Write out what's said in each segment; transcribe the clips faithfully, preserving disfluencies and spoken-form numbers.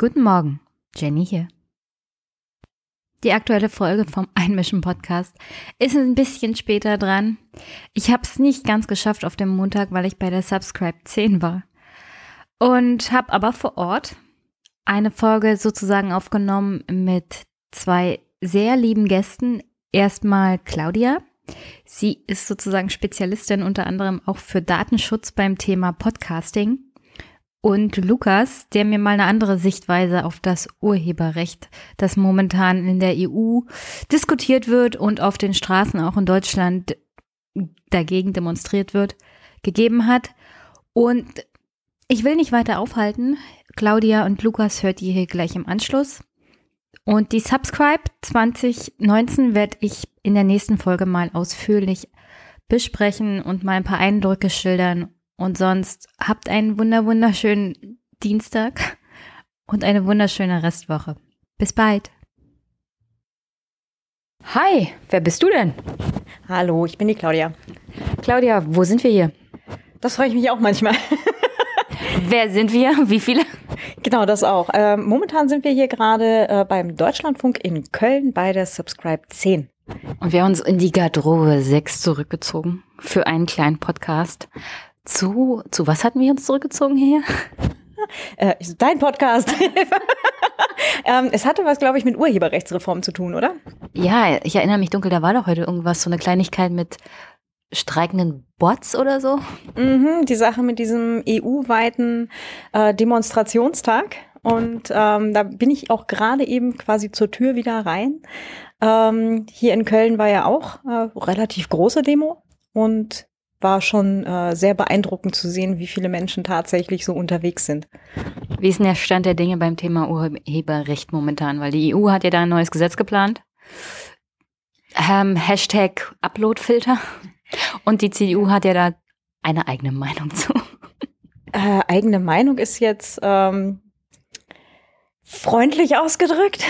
Guten Morgen, Jenny hier. Die aktuelle Folge vom Einmischen-Podcast ist ein bisschen später dran. Ich habe es nicht ganz geschafft auf dem Montag, weil ich bei der Subscribe zehn war. Und habe aber vor Ort eine Folge sozusagen aufgenommen mit zwei sehr lieben Gästen. Erstmal Claudia. Sie ist sozusagen Spezialistin unter anderem auch für Datenschutz beim Thema Podcasting. Und Lukas, der mir mal eine andere Sichtweise auf das Urheberrecht, das momentan in der E U diskutiert wird und auf den Straßen auch in Deutschland dagegen demonstriert wird, gegeben hat. Und ich will nicht weiter aufhalten. Claudia und Lukas hört ihr hier gleich im Anschluss. Und die Subscribe zwanzig neunzehn werde ich in der nächsten Folge mal ausführlich besprechen und mal ein paar Eindrücke schildern. Und sonst habt einen wunder wunderschönen Dienstag und eine wunderschöne Restwoche. Bis bald. Hi, wer bist du denn? Hallo, ich bin die Claudia. Claudia, wo sind wir hier? Das frage ich mich auch manchmal. Wer sind wir? Wie viele? Genau, das auch. Ähm, momentan sind wir hier gerade äh, beim Deutschlandfunk in Köln bei der Subscribe zehn. Und wir haben uns in die Garderobe sechs zurückgezogen für einen kleinen Podcast. Zu, zu was hatten wir uns zurückgezogen hier? Äh, dein Podcast. ähm, es hatte was, glaube ich, mit Urheberrechtsreform zu tun, oder? Ja, ich erinnere mich dunkel, da war doch heute irgendwas, so eine Kleinigkeit mit streikenden Bots oder so. Mhm, die Sache mit diesem E U-weiten äh, Demonstrationstag. Und ähm, da bin ich auch gerade eben quasi zur Tür wieder rein. Ähm, hier in Köln war ja auch äh, relativ große Demo und war schon äh, sehr beeindruckend zu sehen, wie viele Menschen tatsächlich so unterwegs sind. Wie ist denn der Stand der Dinge beim Thema Urheberrecht momentan? Weil die E U hat ja da ein neues Gesetz geplant. Ähm, Hashtag Uploadfilter. Und die C D U hat ja da eine eigene Meinung zu. Äh, eigene Meinung ist jetzt ähm, freundlich ausgedrückt.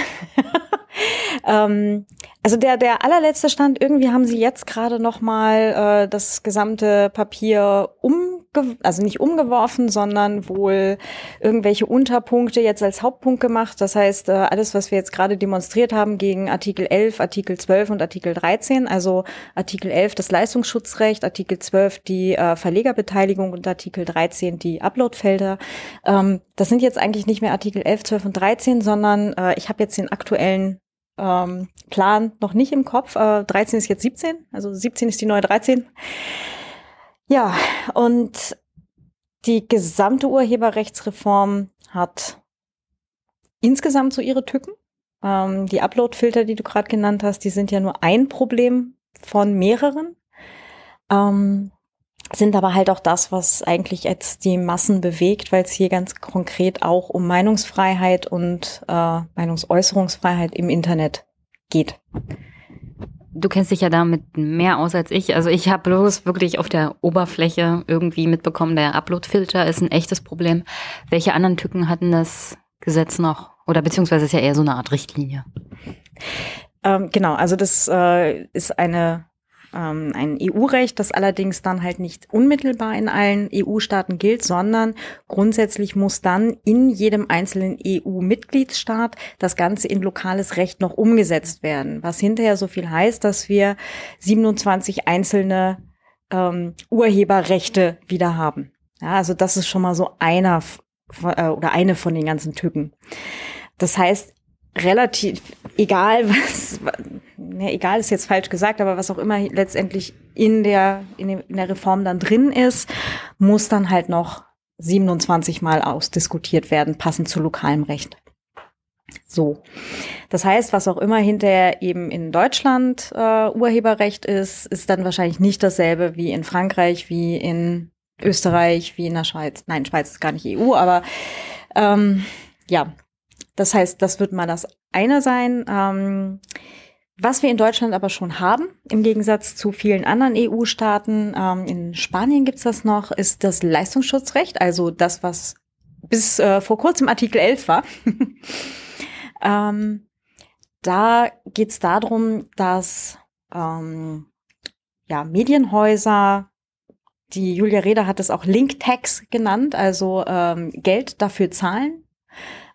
ähm, Also der der allerletzte Stand, irgendwie haben sie jetzt gerade nochmal äh, das gesamte Papier umge also nicht umgeworfen, sondern wohl irgendwelche Unterpunkte jetzt als Hauptpunkt gemacht. Das heißt, äh, alles, was wir jetzt gerade demonstriert haben gegen Artikel elf, Artikel zwölf und Artikel dreizehn, also Artikel elf das Leistungsschutzrecht, Artikel zwölf die äh, Verlegerbeteiligung und Artikel dreizehn die Uploadfelder. Ähm, das sind jetzt eigentlich nicht mehr Artikel elf, zwölf und dreizehn, sondern äh, ich habe jetzt den aktuellen Plan noch nicht im Kopf. dreizehn ist jetzt siebzehn, also siebzehn ist die neue dreizehn. Ja, und die gesamte Urheberrechtsreform hat insgesamt so ihre Tücken. Die Uploadfilter, die du gerade genannt hast, die sind ja nur ein Problem von mehreren, sind aber halt auch das, was eigentlich jetzt die Massen bewegt, weil es hier ganz konkret auch um Meinungsfreiheit und äh, Meinungsäußerungsfreiheit im Internet geht. Du kennst dich ja damit mehr aus als ich. Also ich habe bloß wirklich auf der Oberfläche irgendwie mitbekommen, der Uploadfilter ist ein echtes Problem. Welche anderen Tücken hatten das Gesetz noch? Oder beziehungsweise ist ja eher so eine Art Richtlinie. Ähm, genau, also das äh, ist eine... ein E U-Recht, das allerdings dann halt nicht unmittelbar in allen E U-Staaten gilt, sondern grundsätzlich muss dann in jedem einzelnen E U-Mitgliedsstaat das Ganze in lokales Recht noch umgesetzt werden, was hinterher so viel heißt, dass wir siebenundzwanzig einzelne ähm, Urheberrechte wieder haben. Ja, also das ist schon mal so einer äh, oder eine von den ganzen Tücken. Das heißt, relativ egal, was... Ja, egal ist jetzt falsch gesagt, aber was auch immer letztendlich in der, in der, in der Reform dann drin ist, muss dann halt noch siebenundzwanzig Mal ausdiskutiert werden, passend zu lokalem Recht. So. Das heißt, was auch immer hinterher eben in Deutschland äh, Urheberrecht ist, ist dann wahrscheinlich nicht dasselbe wie in Frankreich, wie in Österreich, wie in der Schweiz. Nein, Schweiz ist gar nicht E U, aber ähm, ja. Das heißt, das wird mal das eine sein. Ähm, Was wir in Deutschland aber schon haben, im Gegensatz zu vielen anderen E U-Staaten, ähm, in Spanien gibt's das noch, ist das Leistungsschutzrecht, also das, was bis äh, vor kurzem Artikel elf war. ähm, da geht's darum, dass ähm, ja, Medienhäuser, die Julia Reda hat es auch Link-Tax genannt, also ähm, Geld dafür zahlen,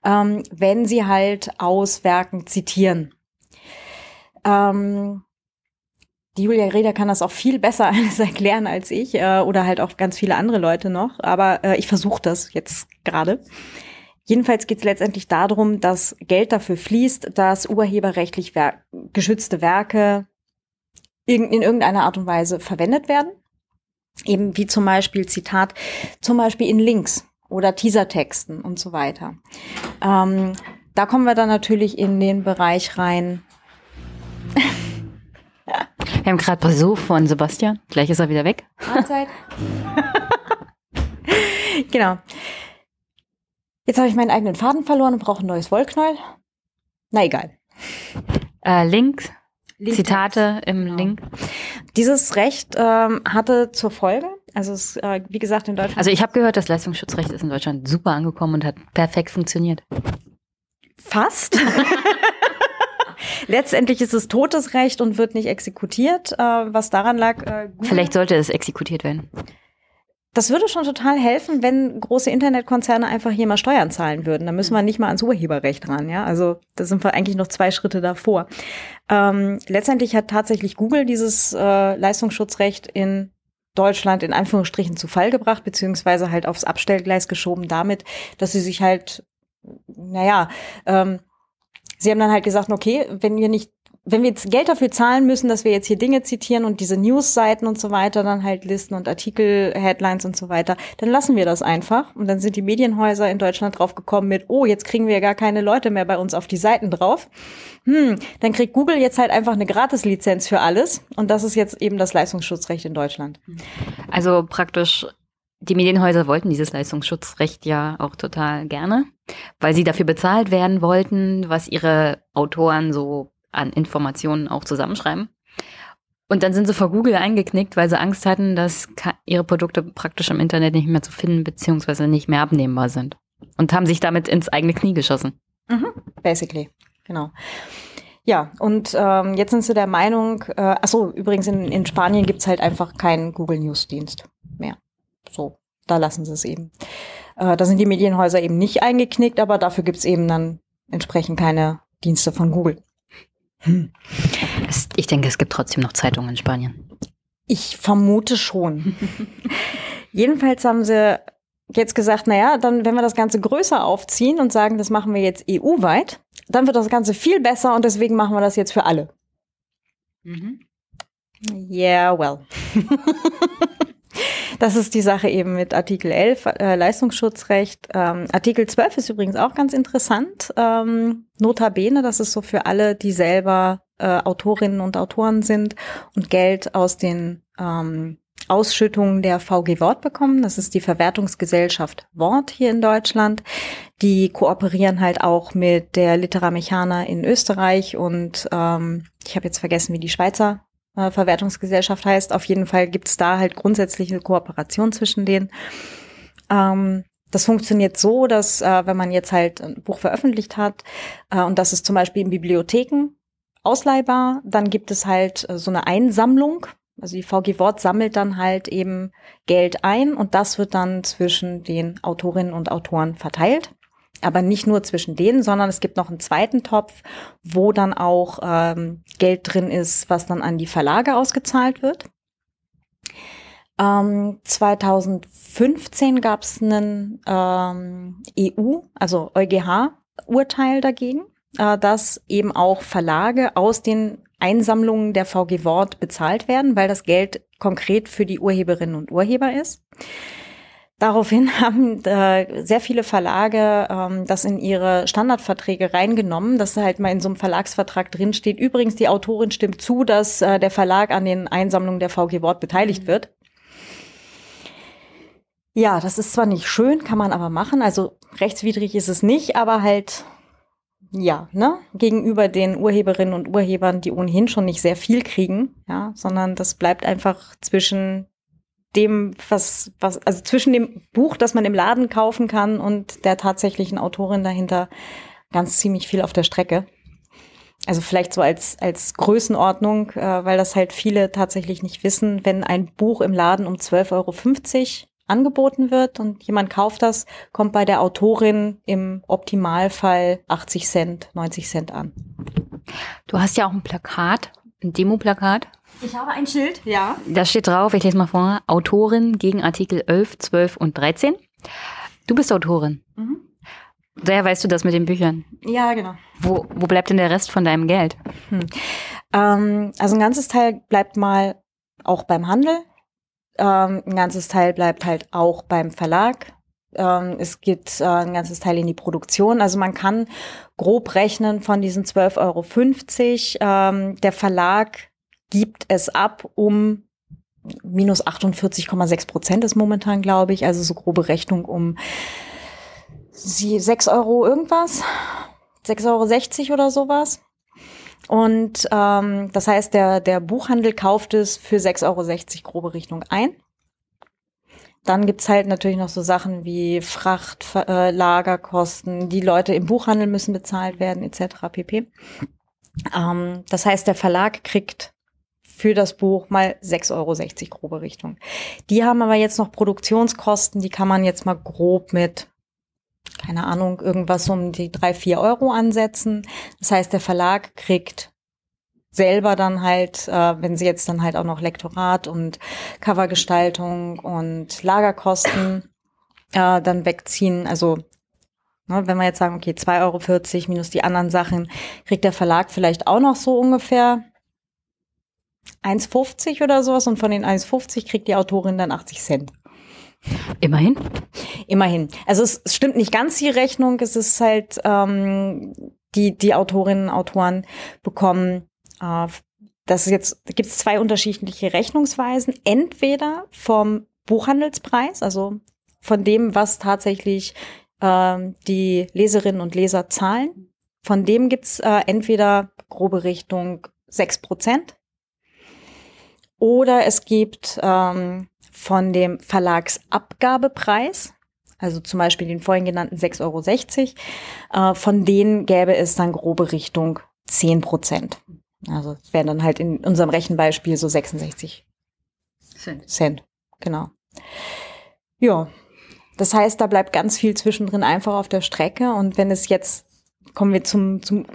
ähm, wenn sie halt aus Werken zitieren. Ähm, die Julia Reda kann das auch viel besser alles erklären als ich äh, oder halt auch ganz viele andere Leute noch, aber äh, ich versuche das jetzt gerade. Jedenfalls geht es letztendlich darum, dass Geld dafür fließt, dass urheberrechtlich wer- geschützte Werke in, in irgendeiner Art und Weise verwendet werden. Eben wie zum Beispiel, Zitat, zum Beispiel in Links oder Teasertexten und so weiter. Ähm, da kommen wir dann natürlich in den Bereich rein. Wir haben gerade Besuch von Sebastian. Gleich ist er wieder weg. Mahlzeit. Genau. Jetzt habe ich meinen eigenen Faden verloren und brauche ein neues Wollknäuel. Na egal. Äh, Links, Link Zitate im genau. Link. Dieses Recht ähm, hatte zur Folge, also es, äh, wie gesagt in Deutschland... Also ich habe gehört, das Leistungsschutzrecht ist in Deutschland super angekommen und hat perfekt funktioniert. Fast. Letztendlich ist es totes Recht und wird nicht exekutiert, äh, was daran lag... Äh, Vielleicht sollte es exekutiert werden. Das würde schon total helfen, wenn große Internetkonzerne einfach hier mal Steuern zahlen würden. Da müssen wir nicht mal ans Urheberrecht ran, ja. Also da sind wir eigentlich noch zwei Schritte davor. Ähm, letztendlich hat tatsächlich Google dieses äh, Leistungsschutzrecht in Deutschland in Anführungsstrichen zu Fall gebracht, beziehungsweise halt aufs Abstellgleis geschoben damit, dass sie sich halt, naja, ähm, sie haben dann halt gesagt, okay, wenn wir nicht Wenn wir jetzt Geld dafür zahlen müssen, dass wir jetzt hier Dinge zitieren und diese Newsseiten und so weiter, dann halt Listen und Artikel, Headlines und so weiter, dann lassen wir das einfach. Und dann sind die Medienhäuser in Deutschland drauf gekommen mit, oh, jetzt kriegen wir gar keine Leute mehr bei uns auf die Seiten drauf. Hm, dann kriegt Google jetzt halt einfach eine Gratislizenz für alles. Und das ist jetzt eben das Leistungsschutzrecht in Deutschland. Also praktisch, die Medienhäuser wollten dieses Leistungsschutzrecht ja auch total gerne, weil sie dafür bezahlt werden wollten, was ihre Autoren so an Informationen auch zusammenschreiben. Und dann sind sie vor Google eingeknickt, weil sie Angst hatten, dass ihre Produkte praktisch im Internet nicht mehr zu finden beziehungsweise nicht mehr abnehmbar sind. Und haben sich damit ins eigene Knie geschossen. Mhm. Basically, genau. Ja, und ähm, jetzt sind sie der Meinung, äh, achso, übrigens in, in Spanien gibt es halt einfach keinen Google-News-Dienst mehr. So, da lassen sie es eben. Äh, da sind die Medienhäuser eben nicht eingeknickt, aber dafür gibt es eben dann entsprechend keine Dienste von Google. Hm. Ich denke, es gibt trotzdem noch Zeitungen in Spanien. Ich vermute schon. Jedenfalls haben sie jetzt gesagt, naja, dann, wenn wir das Ganze größer aufziehen und sagen, das machen wir jetzt E U-weit, dann wird das Ganze viel besser und deswegen machen wir das jetzt für alle. Mhm. Yeah, well. Das ist die Sache eben mit Artikel elf, äh, Leistungsschutzrecht. Ähm, Artikel zwölf ist übrigens auch ganz interessant. Ähm, notabene, das ist so für alle, die selber äh, Autorinnen und Autoren sind und Geld aus den ähm, Ausschüttungen der V G Wort bekommen. Das ist die Verwertungsgesellschaft Wort hier in Deutschland. Die kooperieren halt auch mit der Literar-Mechana in Österreich und ähm, ich habe jetzt vergessen, wie die Schweizer Verwertungsgesellschaft heißt. Auf jeden Fall gibt es da halt grundsätzlich eine Kooperation zwischen denen. Ähm, das funktioniert so, dass äh, wenn man jetzt halt ein Buch veröffentlicht hat äh, und das ist zum Beispiel in Bibliotheken ausleihbar, dann gibt es halt äh, so eine Einsammlung. Also die V G Wort sammelt dann halt eben Geld ein und das wird dann zwischen den Autorinnen und Autoren verteilt. Aber nicht nur zwischen denen, sondern es gibt noch einen zweiten Topf, wo dann auch ähm, Geld drin ist, was dann an die Verlage ausgezahlt wird. Ähm, zwanzig fünfzehn gab es einen ähm, E U, also E U G H-Urteil dagegen, äh, dass eben auch Verlage aus den Einsammlungen der V G Wort bezahlt werden, weil das Geld konkret für die Urheberinnen und Urheber ist. Daraufhin haben äh, sehr viele Verlage ähm, das in ihre Standardverträge reingenommen, dass halt mal in so einem Verlagsvertrag drinsteht. Übrigens, die Autorin stimmt zu, dass äh, der Verlag an den Einsammlungen der V G Wort beteiligt wird. Ja, das ist zwar nicht schön, kann man aber machen. Also rechtswidrig ist es nicht, aber halt, ja, ne, gegenüber den Urheberinnen und Urhebern, die ohnehin schon nicht sehr viel kriegen, ja, sondern das bleibt einfach zwischen dem, was, was, also zwischen dem Buch, das man im Laden kaufen kann und der tatsächlichen Autorin dahinter ganz ziemlich viel auf der Strecke. Also vielleicht so als, als Größenordnung, äh, weil das halt viele tatsächlich nicht wissen, wenn ein Buch im Laden um zwölf Euro fünfzig angeboten wird und jemand kauft das, kommt bei der Autorin im Optimalfall achtzig Cent, neunzig Cent an. Du hast ja auch ein Plakat, ein Demo-Plakat. Ich habe ein Schild, ja. Da steht drauf, ich lese mal vor, Autorin gegen Artikel elf, zwölf und dreizehn. Du bist Autorin. Mhm. Daher weißt du das mit den Büchern. Ja, genau. Wo, wo bleibt denn der Rest von deinem Geld? Hm. Ähm, also ein ganzes Teil bleibt mal auch beim Handel. Ähm, ein ganzes Teil bleibt halt auch beim Verlag. Ähm, es geht äh, ein ganzes Teil in die Produktion. Also man kann grob rechnen von diesen zwölf Euro fünfzig. Ähm, der Verlag gibt es ab um minus achtundvierzig Komma sechs Prozent ist momentan, glaube ich. Also so grobe Rechnung um Sie sechs Euro irgendwas, sechs Euro sechzig oder sowas. Und ähm, das heißt, der, der Buchhandel kauft es für sechs Euro sechzig grobe Richtung ein. Dann gibt's halt natürlich noch so Sachen wie Fracht, äh, Lagerkosten, die Leute im Buchhandel müssen bezahlt werden, et cetera pp. Ähm, das heißt, der Verlag kriegt für das Buch mal sechs Euro sechzig grobe Richtung. Die haben aber jetzt noch Produktionskosten, die kann man jetzt mal grob mit keine Ahnung, irgendwas um die drei, vier Euro ansetzen. Das heißt, der Verlag kriegt selber dann halt, äh, wenn sie jetzt dann halt auch noch Lektorat und Covergestaltung und Lagerkosten äh, dann wegziehen. Also ne, wenn wir jetzt sagen, okay, zwei Euro vierzig minus die anderen Sachen, kriegt der Verlag vielleicht auch noch so ungefähr eins Komma fünfzig oder sowas. Und von den eins Komma fünfzig kriegt die Autorin dann achtzig Cent. Immerhin? Immerhin. Also es, es stimmt nicht ganz die Rechnung. Es ist halt, ähm, die, die Autorinnen und Autoren bekommen, äh, das ist jetzt, gibt es zwei unterschiedliche Rechnungsweisen. Entweder vom Buchhandelspreis, also von dem, was tatsächlich äh, die Leserinnen und Leser zahlen. Von dem gibt es äh, entweder grobe Richtung sechs Prozent. Oder es gibt ähm, von dem Verlagsabgabepreis, also zum Beispiel den vorhin genannten sechs Euro sechzig, äh, von denen gäbe es dann grobe Richtung zehn Prozent. Also es wären dann halt in unserem Rechenbeispiel so sechsundsechzig Cent. Cent, genau. Ja, das heißt, da bleibt ganz viel zwischendrin einfach auf der Strecke. Und wenn es jetzt, kommen wir zum, zum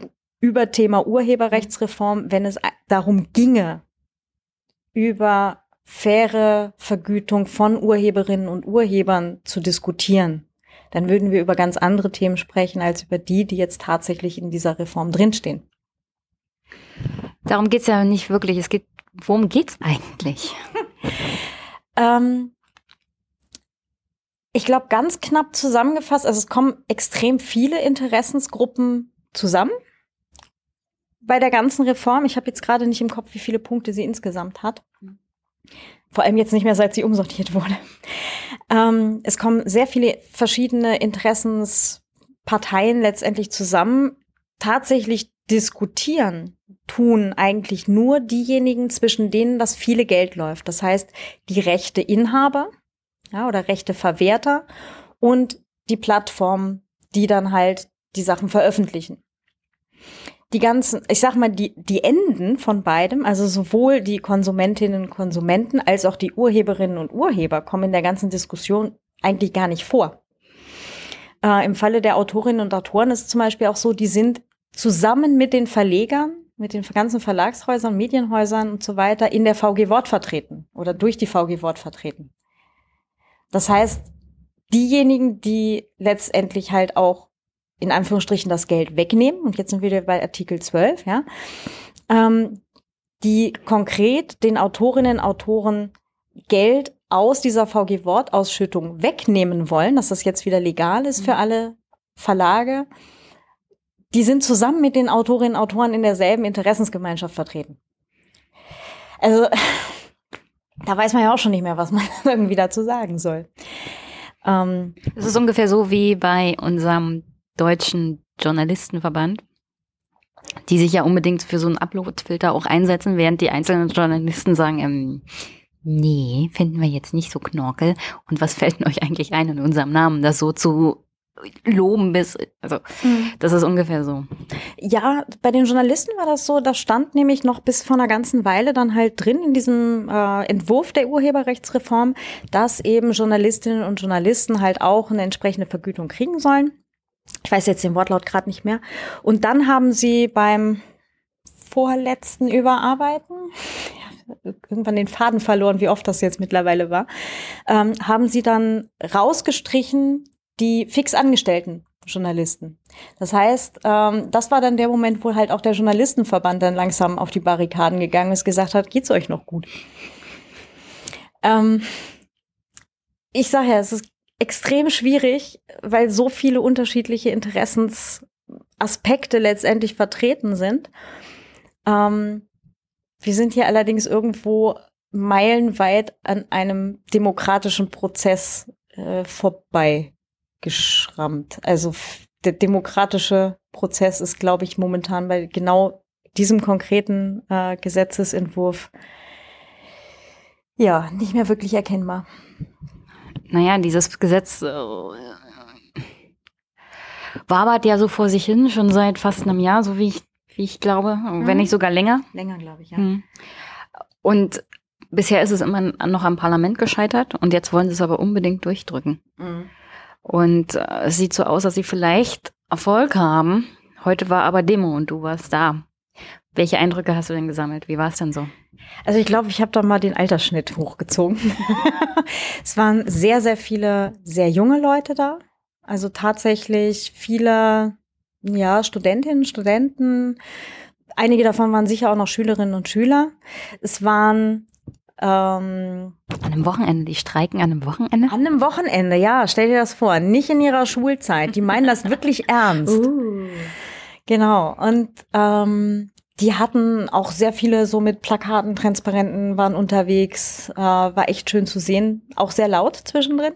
Überthema Urheberrechtsreform, wenn es darum ginge, über faire Vergütung von Urheberinnen und Urhebern zu diskutieren, dann würden wir über ganz andere Themen sprechen, als über die, die jetzt tatsächlich in dieser Reform drinstehen. Darum geht's ja nicht wirklich. Es geht, worum geht's eigentlich? ähm, ich glaube, ganz knapp zusammengefasst, also es kommen extrem viele Interessensgruppen zusammen bei der ganzen Reform. Ich habe jetzt gerade nicht im Kopf, wie viele Punkte sie insgesamt hat. Vor allem jetzt nicht mehr, seit sie umsortiert wurde. Ähm, es kommen sehr viele verschiedene Interessensparteien letztendlich zusammen. Tatsächlich diskutieren tun eigentlich nur diejenigen, zwischen denen das viele Geld läuft. Das heißt, die Rechteinhaber, ja, oder Rechteverwerter und die Plattformen, die dann halt die Sachen veröffentlichen. Die ganzen, ich sag mal, die, die Enden von beidem, also sowohl die Konsumentinnen und Konsumenten als auch die Urheberinnen und Urheber kommen in der ganzen Diskussion eigentlich gar nicht vor. Äh, im Falle der Autorinnen und Autoren ist es zum Beispiel auch so, die sind zusammen mit den Verlegern, mit den ganzen Verlagshäusern, Medienhäusern und so weiter in der V G Wort vertreten oder durch die V G Wort vertreten. Das heißt, diejenigen, die letztendlich halt auch in Anführungsstrichen das Geld wegnehmen, und jetzt sind wir wieder bei Artikel zwölf, ja, ähm, die konkret den Autorinnen und Autoren Geld aus dieser V G-Wort-Ausschüttung wegnehmen wollen, dass das jetzt wieder legal ist für alle Verlage, die sind zusammen mit den Autorinnen und Autoren in derselben Interessensgemeinschaft vertreten. Also, da weiß man ja auch schon nicht mehr, was man irgendwie dazu sagen soll. Ähm, es ist ungefähr so wie bei unserem Deutschen Journalistenverband, die sich ja unbedingt für so einen Uploadfilter auch einsetzen, während die einzelnen Journalisten sagen, ähm, nee, finden wir jetzt nicht so knorkel. Und was fällt denn euch eigentlich ein, in unserem Namen das so zu loben bist. Also mhm. das ist ungefähr so. Ja, bei den Journalisten war das so, da stand nämlich noch bis vor einer ganzen Weile dann halt drin in diesem äh, Entwurf der Urheberrechtsreform, dass eben Journalistinnen und Journalisten halt auch eine entsprechende Vergütung kriegen sollen. Ich weiß jetzt den Wortlaut gerade nicht mehr. Und dann haben sie beim vorletzten Überarbeiten, ja, irgendwann den Faden verloren, wie oft das jetzt mittlerweile war, ähm, haben sie dann rausgestrichen die fix angestellten Journalisten. Das heißt, ähm, das war dann der Moment, wo halt auch der Journalistenverband dann langsam auf die Barrikaden gegangen ist, gesagt hat, geht's euch noch gut? Ähm, ich sage ja, es ist extrem schwierig, weil so viele unterschiedliche Interessensaspekte letztendlich vertreten sind. Ähm, wir sind hier allerdings irgendwo meilenweit an einem demokratischen Prozess äh, vorbei geschrammt. Also der demokratische Prozess ist, glaube ich, momentan bei genau diesem konkreten äh, Gesetzesentwurf ja nicht mehr wirklich erkennbar. Naja, dieses Gesetz äh, wabert ja so vor sich hin, schon seit fast einem Jahr, so wie ich, wie ich glaube, mhm. wenn nicht sogar länger. Länger, glaube ich, ja. Mhm. Und bisher ist es immer noch am Parlament gescheitert und jetzt wollen sie es aber unbedingt durchdrücken. Mhm. Und äh, es sieht so aus, dass sie vielleicht Erfolg haben. Heute war aber Demo und du warst da. Welche Eindrücke hast du denn gesammelt? Wie war es denn so? Also ich glaube, ich habe da mal den Altersschnitt hochgezogen. Es waren sehr, sehr viele sehr junge Leute da. Also tatsächlich viele ja, Studentinnen, Studenten. Einige davon waren sicher auch noch Schülerinnen und Schüler. Es waren... Ähm, an einem Wochenende, die streiken an einem Wochenende? An einem Wochenende, ja, stell dir das vor. Nicht in ihrer Schulzeit, die meinen das wirklich ernst. Uh. Genau, und ähm, die hatten auch sehr viele so mit Plakaten, Transparenten, waren unterwegs, äh, war echt schön zu sehen, auch sehr laut zwischendrin.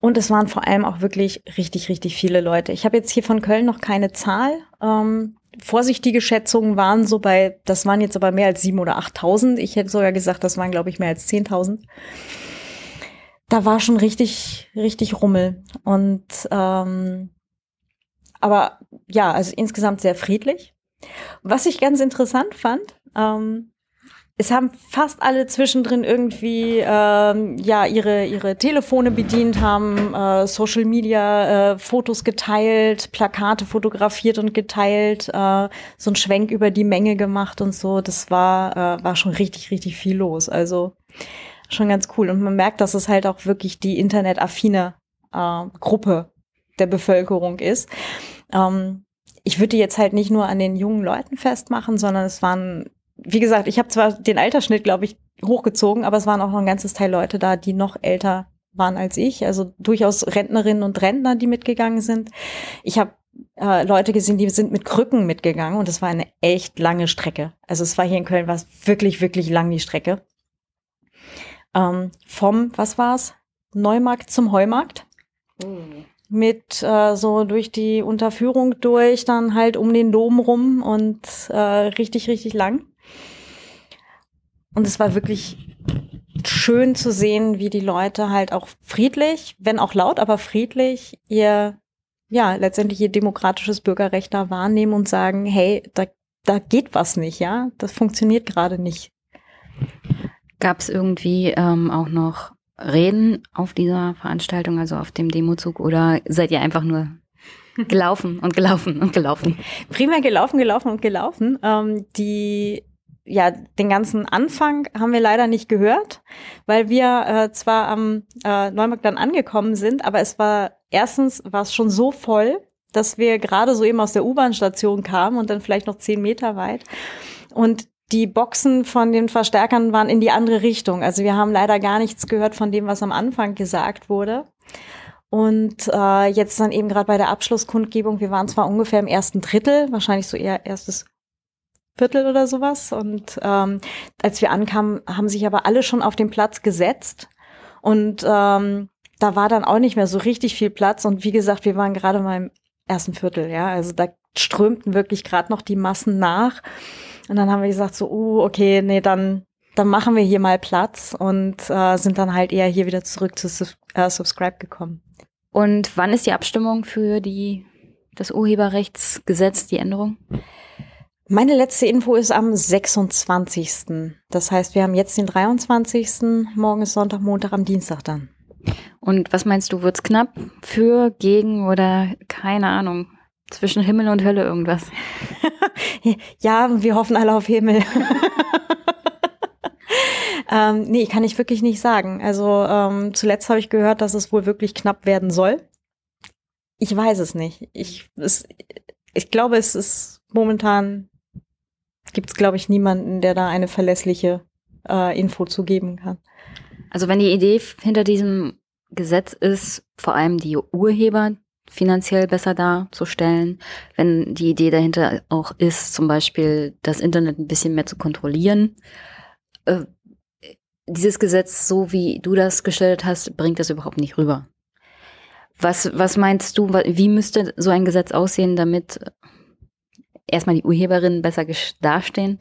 Und es waren vor allem auch wirklich richtig, richtig viele Leute. Ich habe jetzt hier von Köln noch keine Zahl. Ähm, vorsichtige Schätzungen waren so bei, das waren jetzt aber mehr als sieben oder achttausend. Ich hätte sogar gesagt, das waren, glaube ich, mehr als zehntausend. Da war schon richtig, richtig Rummel. Und ähm, aber ja, also insgesamt sehr friedlich. Was ich ganz interessant fand, ähm, es haben fast alle zwischendrin irgendwie ähm, ja ihre ihre Telefone bedient, haben äh, Social Media äh, Fotos geteilt, Plakate fotografiert und geteilt, äh, so einen Schwenk über die Menge gemacht und so. Das war äh, war schon richtig richtig viel los. Also schon ganz cool und man merkt, dass es halt auch wirklich die internetaffine äh, Gruppe der Bevölkerung ist. Ähm, ich würde jetzt halt nicht nur an den jungen Leuten festmachen, sondern es waren, wie gesagt, ich habe zwar den Altersschnitt, glaube ich, hochgezogen, aber es waren auch noch ein ganzes Teil Leute da, die noch älter waren als ich. Also durchaus Rentnerinnen und Rentner, die mitgegangen sind. Ich habe äh, Leute gesehen, die sind mit Krücken mitgegangen und es war eine echt lange Strecke. Also es war hier in Köln, war es wirklich, wirklich lang die Strecke. Ähm, vom, was war's? Neumarkt zum Heumarkt. Mm. mit äh, so durch die Unterführung durch, dann halt um den Dom rum und äh, richtig, richtig lang. Und es war wirklich schön zu sehen, wie die Leute halt auch friedlich, wenn auch laut, aber friedlich ihr, ja, letztendlich ihr demokratisches Bürgerrecht da wahrnehmen und sagen, hey, da, da geht was nicht, ja, das funktioniert gerade nicht. Gab es irgendwie ähm, auch noch Reden auf dieser Veranstaltung, also auf dem Demozug, oder seid ihr einfach nur gelaufen und gelaufen und gelaufen? Prima gelaufen, gelaufen und gelaufen. Ähm, die, ja, den ganzen Anfang haben wir leider nicht gehört, weil wir äh, zwar am äh, Neumarkt dann angekommen sind, aber es war, erstens war es schon so voll, dass wir gerade so eben aus der U-Bahn-Station kamen und dann vielleicht noch zehn Meter weit. Und die Boxen von den Verstärkern waren in die andere Richtung. Also wir haben leider gar nichts gehört von dem, was am Anfang gesagt wurde. Und äh, jetzt dann eben gerade bei der Abschlusskundgebung, wir waren zwar ungefähr im ersten Drittel, wahrscheinlich so eher erstes Viertel oder sowas. Und ähm, als wir ankamen, haben sich aber alle schon auf den Platz gesetzt. Und ähm, da war dann auch nicht mehr so richtig viel Platz. Und wie gesagt, wir waren gerade mal im ersten Viertel. Ja, also da strömten wirklich gerade noch die Massen nach. Und dann haben wir gesagt so, uh, okay, nee, dann dann machen wir hier mal Platz und äh, sind dann halt eher hier wieder zurück zu Sub- äh, Subscribe gekommen. Und wann ist die Abstimmung für die, das Urheberrechtsgesetz, die Änderung? Meine letzte Info ist am sechsundzwanzigsten Das heißt, wir haben jetzt den dreiundzwanzigsten Morgen ist Sonntag, Montag, am Dienstag dann. Und was meinst du, wird's knapp? Für, gegen oder keine Ahnung? Zwischen Himmel und Hölle irgendwas? Ja, wir hoffen alle auf Himmel. ähm, nee, kann ich wirklich nicht sagen. Also ähm, zuletzt habe ich gehört, dass es wohl wirklich knapp werden soll. Ich weiß es nicht. Ich, es, ich glaube, es ist momentan, gibt es, glaube ich, niemanden, der da eine verlässliche äh, Info zu geben kann. Also wenn die Idee hinter diesem Gesetz ist, vor allem die Urheber finanziell besser darzustellen, wenn die Idee dahinter auch ist, zum Beispiel das Internet ein bisschen mehr zu kontrollieren. Äh, dieses Gesetz, so wie du das gestellt hast, bringt das überhaupt nicht rüber. Was, was meinst du, wie müsste so ein Gesetz aussehen, damit erstmal die Urheberinnen besser dastehen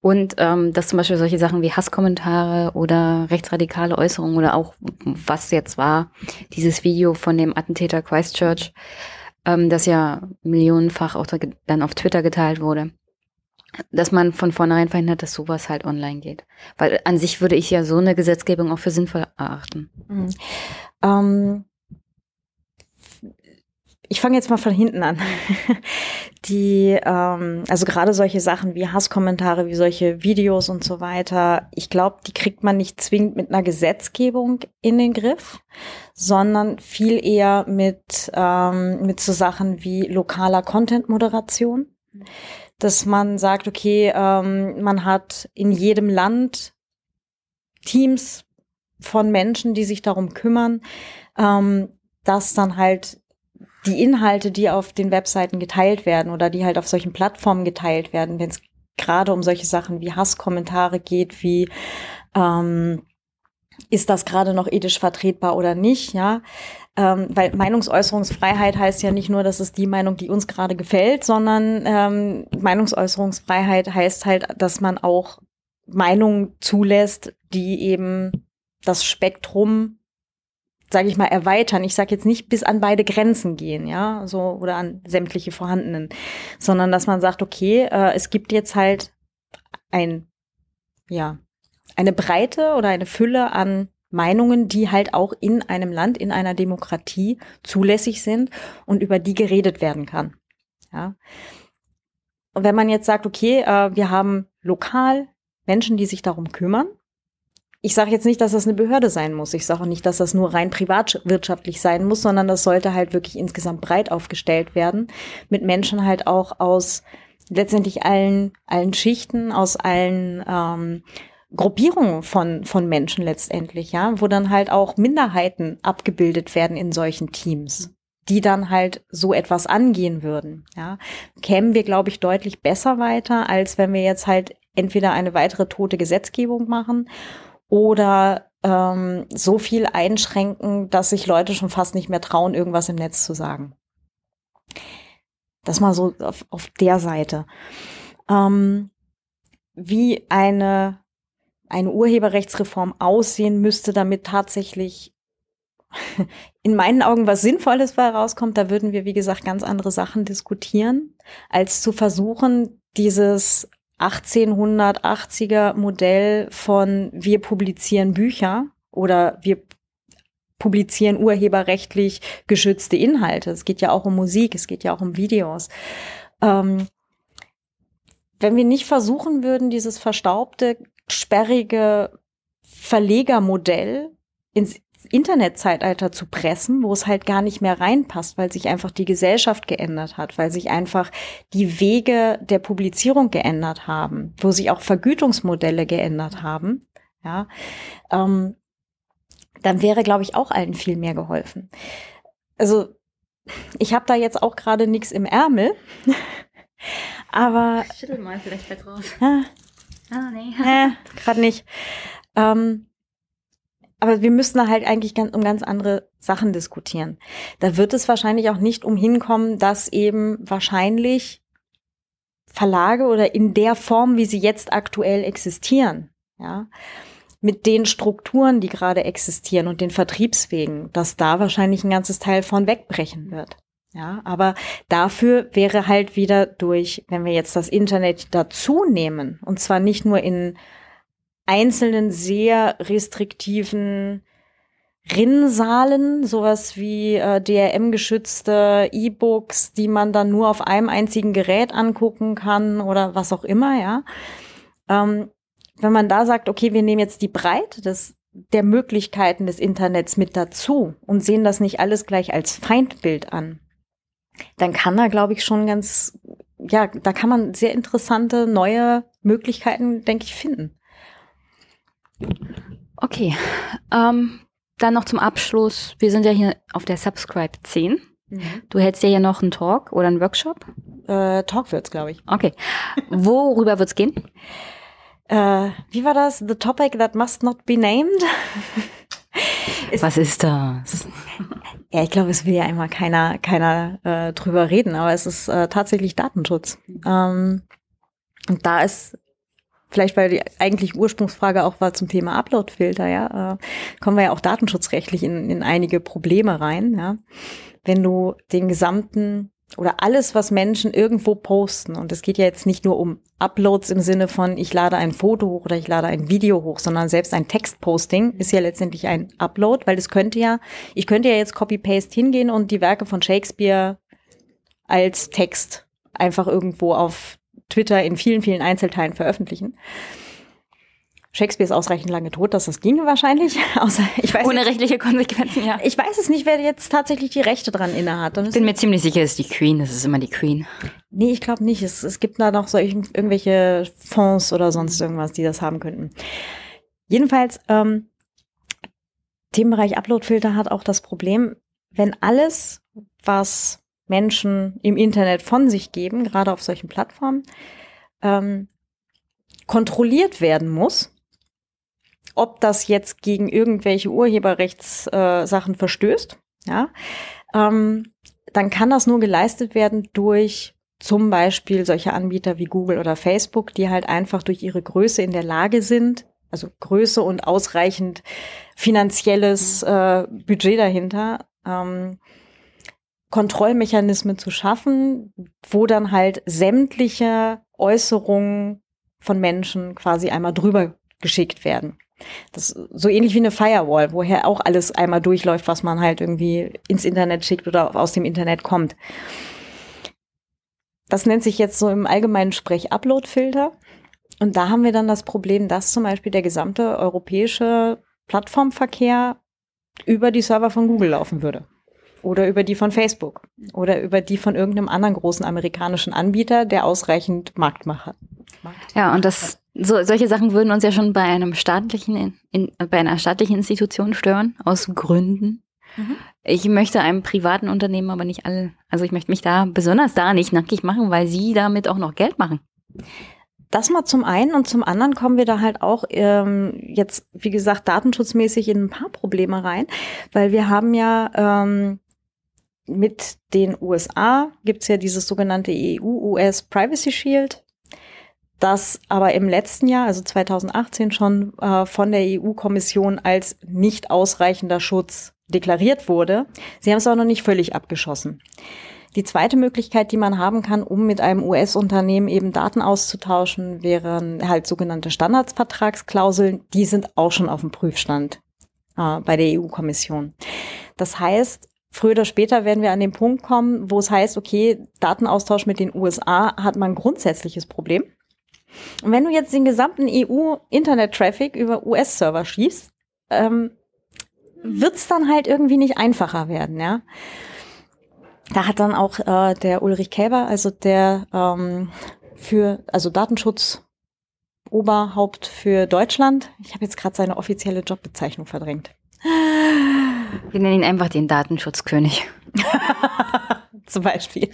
und ähm, dass zum Beispiel solche Sachen wie Hasskommentare oder rechtsradikale Äußerungen oder auch, was jetzt war, dieses Video von dem Attentäter Christchurch, ähm, das ja millionenfach auch da, dann auf Twitter geteilt wurde, dass man von vornherein verhindert, dass sowas halt online geht. Weil an sich würde ich ja so eine Gesetzgebung auch für sinnvoll erachten. Mhm. Ähm Ich fange jetzt mal von hinten an. Die, ähm, also gerade solche Sachen wie Hasskommentare, wie solche Videos und so weiter, ich glaube, die kriegt man nicht zwingend mit einer Gesetzgebung in den Griff, sondern viel eher mit, ähm, mit so Sachen wie lokaler Content-Moderation, dass man sagt, okay, ähm, man hat in jedem Land Teams von Menschen, die sich darum kümmern, ähm, dass dann halt die Inhalte, die auf den Webseiten geteilt werden oder die halt auf solchen Plattformen geteilt werden, wenn es gerade um solche Sachen wie Hasskommentare geht, wie ähm, ist das gerade noch ethisch vertretbar oder nicht, ja, ähm, weil Meinungsäußerungsfreiheit heißt ja nicht nur, das ist die Meinung, die uns gerade gefällt, sondern ähm, Meinungsäußerungsfreiheit heißt halt, dass man auch Meinungen zulässt, die eben das Spektrum, sage ich mal, erweitern. Ich sage jetzt nicht bis an beide Grenzen gehen, ja, so oder an sämtliche vorhandenen, sondern dass man sagt, okay, äh, es gibt jetzt halt ein, ja, eine Breite oder eine Fülle an Meinungen, die halt auch in einem Land, in einer Demokratie zulässig sind und über die geredet werden kann, ja. Und wenn man jetzt sagt, okay, äh, wir haben lokal Menschen, die sich darum kümmern. Ich sage jetzt nicht, dass das eine Behörde sein muss. Ich sage auch nicht, dass das nur rein privatwirtschaftlich sein muss, sondern das sollte halt wirklich insgesamt breit aufgestellt werden, mit Menschen halt auch aus letztendlich allen allen Schichten, aus allen ähm, Gruppierungen von von Menschen letztendlich, ja, wo dann halt auch Minderheiten abgebildet werden in solchen Teams, die dann halt so etwas angehen würden. Ja, kämen wir, glaube ich, deutlich besser weiter, als wenn wir jetzt halt entweder eine weitere tote Gesetzgebung machen oder ähm, so viel einschränken, dass sich Leute schon fast nicht mehr trauen, irgendwas im Netz zu sagen. Das mal so auf, auf der Seite. Ähm, wie eine, eine Urheberrechtsreform aussehen müsste, damit tatsächlich in meinen Augen was Sinnvolles bei rauskommt, da würden wir, wie gesagt, ganz andere Sachen diskutieren, als zu versuchen, dieses achtzehnhundertachtziger Modell von wir publizieren Bücher oder wir publizieren urheberrechtlich geschützte Inhalte. Es geht ja auch um Musik, es geht ja auch um Videos. Ähm, wenn wir nicht versuchen würden, dieses verstaubte, sperrige Verlegermodell ins Internetzeitalter zu pressen, wo es halt gar nicht mehr reinpasst, weil sich einfach die Gesellschaft geändert hat, weil sich einfach die Wege der Publizierung geändert haben, wo sich auch Vergütungsmodelle geändert haben, ja, ähm, dann wäre, glaube ich, auch allen viel mehr geholfen. Also ich habe da jetzt auch gerade nichts im Ärmel, aber ich schüttel mal, vielleicht fällt raus. Ah, ah nee, äh, gerade nicht. Ähm, Aber wir müssen da halt eigentlich ganz, um ganz andere Sachen diskutieren. Da wird es wahrscheinlich auch nicht umhin kommen, dass eben wahrscheinlich Verlage oder in der Form, wie sie jetzt aktuell existieren, ja, mit den Strukturen, die gerade existieren und den Vertriebswegen, dass da wahrscheinlich ein ganzes Teil von wegbrechen wird. Ja, aber dafür wäre halt wieder durch, wenn wir jetzt das Internet dazu nehmen, und zwar nicht nur in einzelnen sehr restriktiven Rinnsalen, sowas wie äh, D R M-geschützte E-Books, die man dann nur auf einem einzigen Gerät angucken kann oder was auch immer, ja. Ähm, wenn man da sagt, okay, wir nehmen jetzt die Breite des, der Möglichkeiten des Internets mit dazu und sehen das nicht alles gleich als Feindbild an, dann kann da, glaube ich, schon ganz, ja, da kann man sehr interessante neue Möglichkeiten, denke ich, finden. Okay, ähm, dann noch zum Abschluss. Wir sind ja hier auf der Subscribe zehn. Mhm. Du hältst ja hier noch einen Talk oder einen Workshop? Äh, Talk wird's, glaube ich. Okay. Worüber wird's gehen? Äh, wie war das? The topic that must not be named? ist, Was ist das? Ja, ich glaube, es will ja einmal keiner, keiner äh, drüber reden, aber es ist äh, tatsächlich Datenschutz. Ähm, und da ist vielleicht, weil die eigentlich Ursprungsfrage auch war zum Thema Uploadfilter, ja, äh, kommen wir ja auch datenschutzrechtlich in, in einige Probleme rein, ja. Wenn du den gesamten oder alles, was Menschen irgendwo posten, und es geht ja jetzt nicht nur um Uploads im Sinne von, ich lade ein Foto hoch oder ich lade ein Video hoch, sondern selbst ein Textposting ist ja letztendlich ein Upload, weil es könnte ja, ich könnte ja jetzt Copy-Paste hingehen und die Werke von Shakespeare als Text einfach irgendwo auf Twitter in vielen, vielen Einzelteilen veröffentlichen. Shakespeare ist ausreichend lange tot, dass das ginge wahrscheinlich. Außer, ich weiß Ohne jetzt, rechtliche Konsequenzen, ja. Ich weiß es nicht, wer jetzt tatsächlich die Rechte dran innehat. Ich bin mir ziemlich sicher, es ist die Queen, es ist immer die Queen. Nee, ich glaube nicht. Es, es gibt da noch solche, irgendwelche Fonds oder sonst irgendwas, die das haben könnten. Jedenfalls, ähm, Themenbereich Uploadfilter hat auch das Problem, wenn alles, was Menschen im Internet von sich geben, gerade auf solchen Plattformen, ähm, kontrolliert werden muss, ob das jetzt gegen irgendwelche Urheberrechtssachen äh, verstößt, ja, ähm, dann kann das nur geleistet werden durch zum Beispiel solche Anbieter wie Google oder Facebook, die halt einfach durch ihre Größe in der Lage sind, also Größe und ausreichend finanzielles äh, Budget dahinter, ähm, Kontrollmechanismen zu schaffen, wo dann halt sämtliche Äußerungen von Menschen quasi einmal drüber geschickt werden. Das ist so ähnlich wie eine Firewall, woher auch alles einmal durchläuft, was man halt irgendwie ins Internet schickt oder aus dem Internet kommt. Das nennt sich jetzt so im allgemeinen Sprech Uploadfilter. Und da haben wir dann das Problem, dass zum Beispiel der gesamte europäische Plattformverkehr über die Server von Google laufen würde. Oder über die von Facebook. Oder über die von irgendeinem anderen großen amerikanischen Anbieter, der ausreichend Marktmacht hat. Ja, und das, so, solche Sachen würden uns ja schon bei einem staatlichen, in, bei einer staatlichen Institution stören, aus Gründen. Mhm. Ich möchte einem privaten Unternehmen aber nicht alle, also ich möchte mich da besonders da nicht nackig machen, weil sie damit auch noch Geld machen. Das mal zum einen, und zum anderen kommen wir da halt auch ähm, jetzt, wie gesagt, datenschutzmäßig in ein paar Probleme rein, weil wir haben ja ähm, mit den U S A gibt's ja dieses sogenannte E U U S Privacy Shield, das aber im letzten Jahr, also zweitausendachtzehn, schon äh, von der E U-Kommission als nicht ausreichender Schutz deklariert wurde. Sie haben es auch noch nicht völlig abgeschossen. Die zweite Möglichkeit, die man haben kann, um mit einem U S-Unternehmen eben Daten auszutauschen, wären halt sogenannte Standardsvertragsklauseln. Die sind auch schon auf dem Prüfstand äh, bei der E U-Kommission. Das heißt, früher oder später werden wir an den Punkt kommen, wo es heißt, okay, Datenaustausch mit den U S A hat man ein grundsätzliches Problem. Und wenn du jetzt den gesamten E U-Internet-Traffic über U S-Server schiebst, ähm, wird's dann halt irgendwie nicht einfacher werden, ja. Da hat dann auch äh, der Ulrich Kelber, also der ähm, für, also Datenschutzoberhaupt für Deutschland, ich habe jetzt gerade seine offizielle Jobbezeichnung verdrängt. Wir nennen ihn einfach den Datenschutzkönig. Zum Beispiel.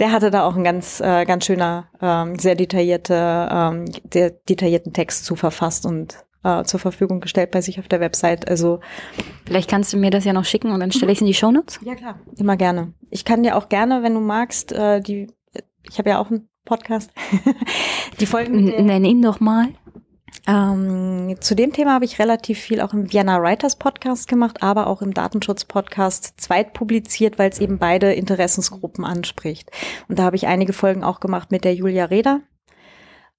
Der hatte da auch einen ganz, äh, ganz schöner, ähm, sehr detaillierte, ähm, sehr detaillierten Text zu verfasst und äh, zur Verfügung gestellt bei sich auf der Website. Also vielleicht kannst du mir das ja noch schicken und dann stelle ich es in die Shownotes. Ja klar, immer gerne. Ich kann dir auch gerne, wenn du magst, äh, die, ich habe ja auch einen Podcast, die Folgen. Nenn ihn doch mal. Ähm, zu dem Thema habe ich relativ viel auch im Vienna Writers Podcast gemacht, aber auch im Datenschutz Podcast zweitpubliziert, weil es eben beide Interessensgruppen anspricht. Und da habe ich einige Folgen auch gemacht mit der Julia Reda,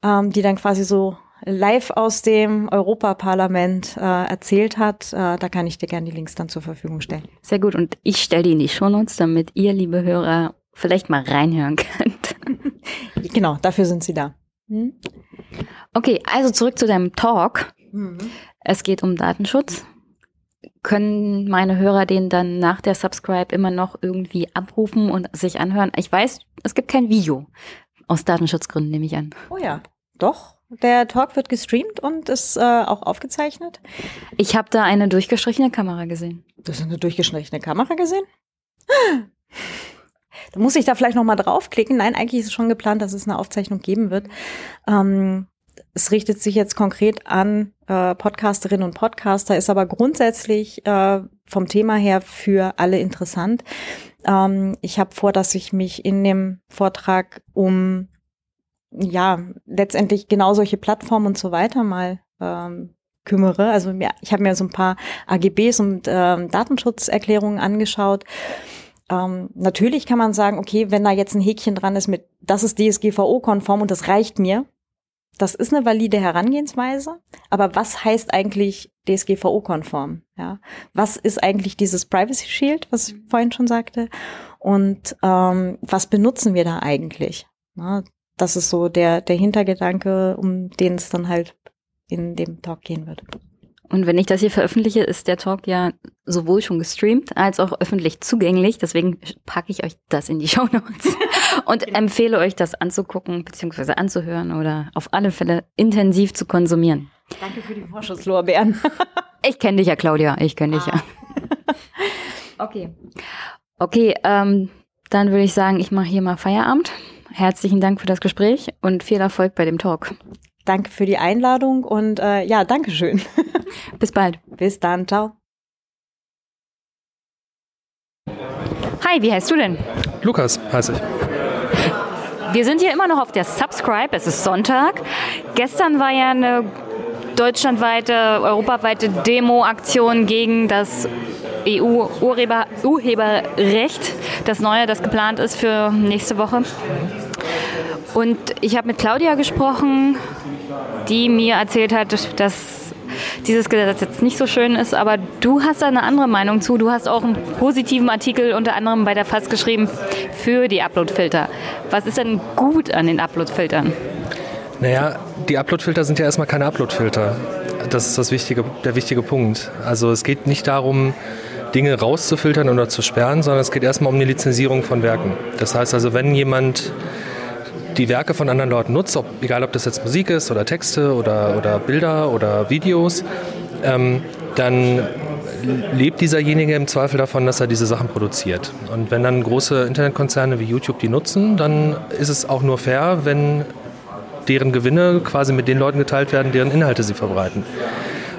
ähm, die dann quasi so live aus dem Europaparlament äh, erzählt hat. Äh, da kann ich dir gerne die Links dann zur Verfügung stellen. Sehr gut. Und ich stelle die in die Shownotes, damit ihr, liebe Hörer, vielleicht mal reinhören könnt. Genau, dafür sind sie da. Hm? Okay, also zurück zu deinem Talk. Mhm. Es geht um Datenschutz. Können meine Hörer den dann nach der Subscribe immer noch irgendwie abrufen und sich anhören? Ich weiß, es gibt kein Video. Aus Datenschutzgründen nehme ich an. Oh ja, doch. Der Talk wird gestreamt und ist äh, auch aufgezeichnet. Ich habe da eine durchgestrichene Kamera gesehen. Du hast eine durchgestrichene Kamera gesehen? Da muss ich da vielleicht nochmal draufklicken. Nein, eigentlich ist es schon geplant, dass es eine Aufzeichnung geben wird. Ähm, es richtet sich jetzt konkret an äh, Podcasterinnen und Podcaster, ist aber grundsätzlich äh, vom Thema her für alle interessant. Ähm, ich habe vor, dass ich mich in dem Vortrag um, ja, letztendlich genau solche Plattformen und so weiter mal ähm, kümmere. Also ja, ich habe mir so ein paar A G Bs und ähm, Datenschutzerklärungen angeschaut. Ähm, natürlich kann man sagen, okay, wenn da jetzt ein Häkchen dran ist mit, das ist D S G V O-konform und das reicht mir, das ist eine valide Herangehensweise, aber was heißt eigentlich D S G V O-konform? Ja? Was ist eigentlich dieses Privacy Shield, was ich vorhin schon sagte, und ähm, was benutzen wir da eigentlich? Na, das ist so der, der Hintergedanke, um den es dann halt in dem Talk gehen wird. Und wenn ich das hier veröffentliche, ist der Talk ja sowohl schon gestreamt als auch öffentlich zugänglich. Deswegen packe ich euch das in die Shownotes und empfehle euch, das anzugucken bzw. anzuhören oder auf alle Fälle intensiv zu konsumieren. Danke für die Vorschusslorbeeren. Ich kenne dich ja, Claudia. Ich kenne dich ah. ja. Okay. Okay, ähm, dann würde ich sagen, ich mache hier mal Feierabend. Herzlichen Dank für das Gespräch und viel Erfolg bei dem Talk. Danke für die Einladung und äh, ja, Dankeschön. Bis bald. Bis dann, ciao. Hi, wie heißt du denn? Lukas heiße ich. Wir sind hier immer noch auf der Subscribe, es ist Sonntag. Gestern war ja eine deutschlandweite, europaweite Demo-Aktion gegen das E U-Urheberrecht, das neue, das geplant ist für nächste Woche. Und ich habe mit Claudia gesprochen, die mir erzählt hat, dass dieses Gesetz jetzt nicht so schön ist, aber du hast da eine andere Meinung zu. Du hast auch einen positiven Artikel unter anderem bei der F A S geschrieben für die Uploadfilter. Was ist denn gut an den Uploadfiltern? Naja, die Uploadfilter sind ja erstmal keine Uploadfilter. Das ist das wichtige, der wichtige Punkt. Also es geht nicht darum, Dinge rauszufiltern oder zu sperren, sondern es geht erstmal um die Lizenzierung von Werken. Das heißt also, wenn jemand die Werke von anderen Leuten nutzt, ob, egal ob das jetzt Musik ist oder Texte oder, oder Bilder oder Videos, ähm, dann lebt dieserjenige im Zweifel davon, dass er diese Sachen produziert. Und wenn dann große Internetkonzerne wie YouTube die nutzen, dann ist es auch nur fair, wenn deren Gewinne quasi mit den Leuten geteilt werden, deren Inhalte sie verbreiten.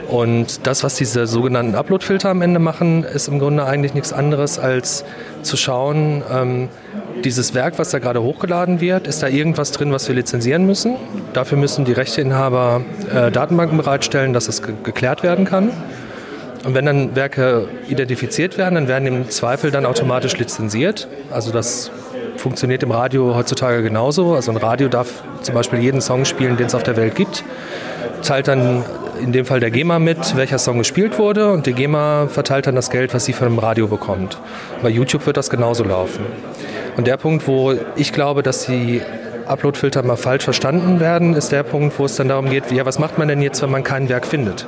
Und das, was diese sogenannten Uploadfilter am Ende machen, ist im Grunde eigentlich nichts anderes, als zu schauen, ähm, dieses Werk, was da gerade hochgeladen wird, ist da irgendwas drin, was wir lizenzieren müssen? Dafür müssen die Rechteinhaber äh, Datenbanken bereitstellen, dass es ge- geklärt werden kann. Und wenn dann Werke identifiziert werden, dann werden im Zweifel dann automatisch lizenziert. Also das funktioniert im Radio heutzutage genauso. Also ein Radio darf zum Beispiel jeden Song spielen, den es auf der Welt gibt, teilt dann in dem Fall der GEMA mit, welcher Song gespielt wurde, und die GEMA verteilt dann das Geld, was sie von dem Radio bekommt. Bei YouTube wird das genauso laufen. Und der Punkt, wo ich glaube, dass die Uploadfilter mal falsch verstanden werden, ist der Punkt, wo es dann darum geht, ja, was macht man denn jetzt, wenn man kein Werk findet?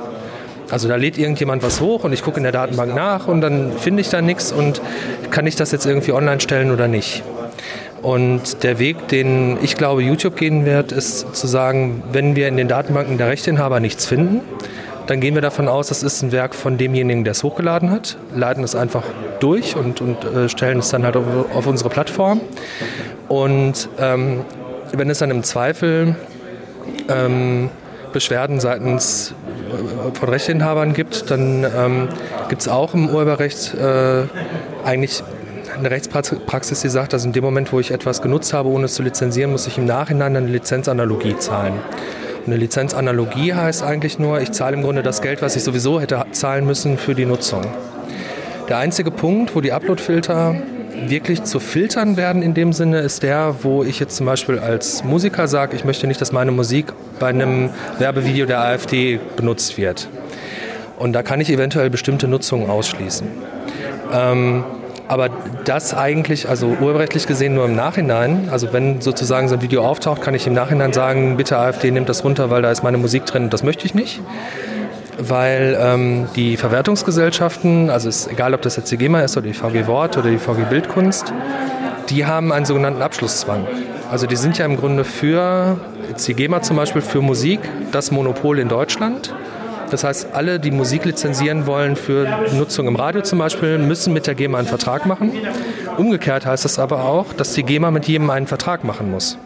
Also da lädt irgendjemand was hoch und ich gucke in der Datenbank nach und dann finde ich da nichts und kann ich das jetzt irgendwie online stellen oder nicht? Und der Weg, den ich glaube YouTube gehen wird, ist zu sagen, wenn wir in den Datenbanken der Rechteinhaber nichts finden, dann gehen wir davon aus, das ist ein Werk von demjenigen, der es hochgeladen hat, leiten es einfach durch und, und äh, stellen es dann halt auf, auf unsere Plattform. Und ähm, wenn es dann im Zweifel ähm, Beschwerden seitens äh, von Rechteinhabern gibt, dann ähm, gibt es auch im Urheberrecht äh, eigentlich eine Rechtspraxis, die sagt, dass in dem Moment, wo ich etwas genutzt habe, ohne es zu lizenzieren, muss ich im Nachhinein eine Lizenzanalogie zahlen. Eine Lizenzanalogie heißt eigentlich nur, ich zahle im Grunde das Geld, was ich sowieso hätte zahlen müssen für die Nutzung. Der einzige Punkt, wo die Uploadfilter wirklich zu filtern werden in dem Sinne, ist der, wo ich jetzt zum Beispiel als Musiker sage, ich möchte nicht, dass meine Musik bei einem Werbevideo der AfD benutzt wird. Und da kann ich eventuell bestimmte Nutzungen ausschließen. Ähm, aber das eigentlich, also urheberrechtlich gesehen, nur im Nachhinein. Also wenn sozusagen so ein Video auftaucht, kann ich im Nachhinein sagen, bitte AfD, nehmt das runter, weil da ist meine Musik drin und das möchte ich nicht. Weil ähm, die Verwertungsgesellschaften, also ist egal, ob das jetzt die GEMA ist oder die V G Wort oder die V G Bildkunst, die haben einen sogenannten Abschlusszwang. Also die sind ja im Grunde für, jetzt die GEMA zum Beispiel, für Musik das Monopol in Deutschland. Das heißt, alle, die Musik lizenzieren wollen für Nutzung im Radio zum Beispiel, müssen mit der GEMA einen Vertrag machen. Umgekehrt heißt das aber auch, dass die GEMA mit jedem einen Vertrag machen muss.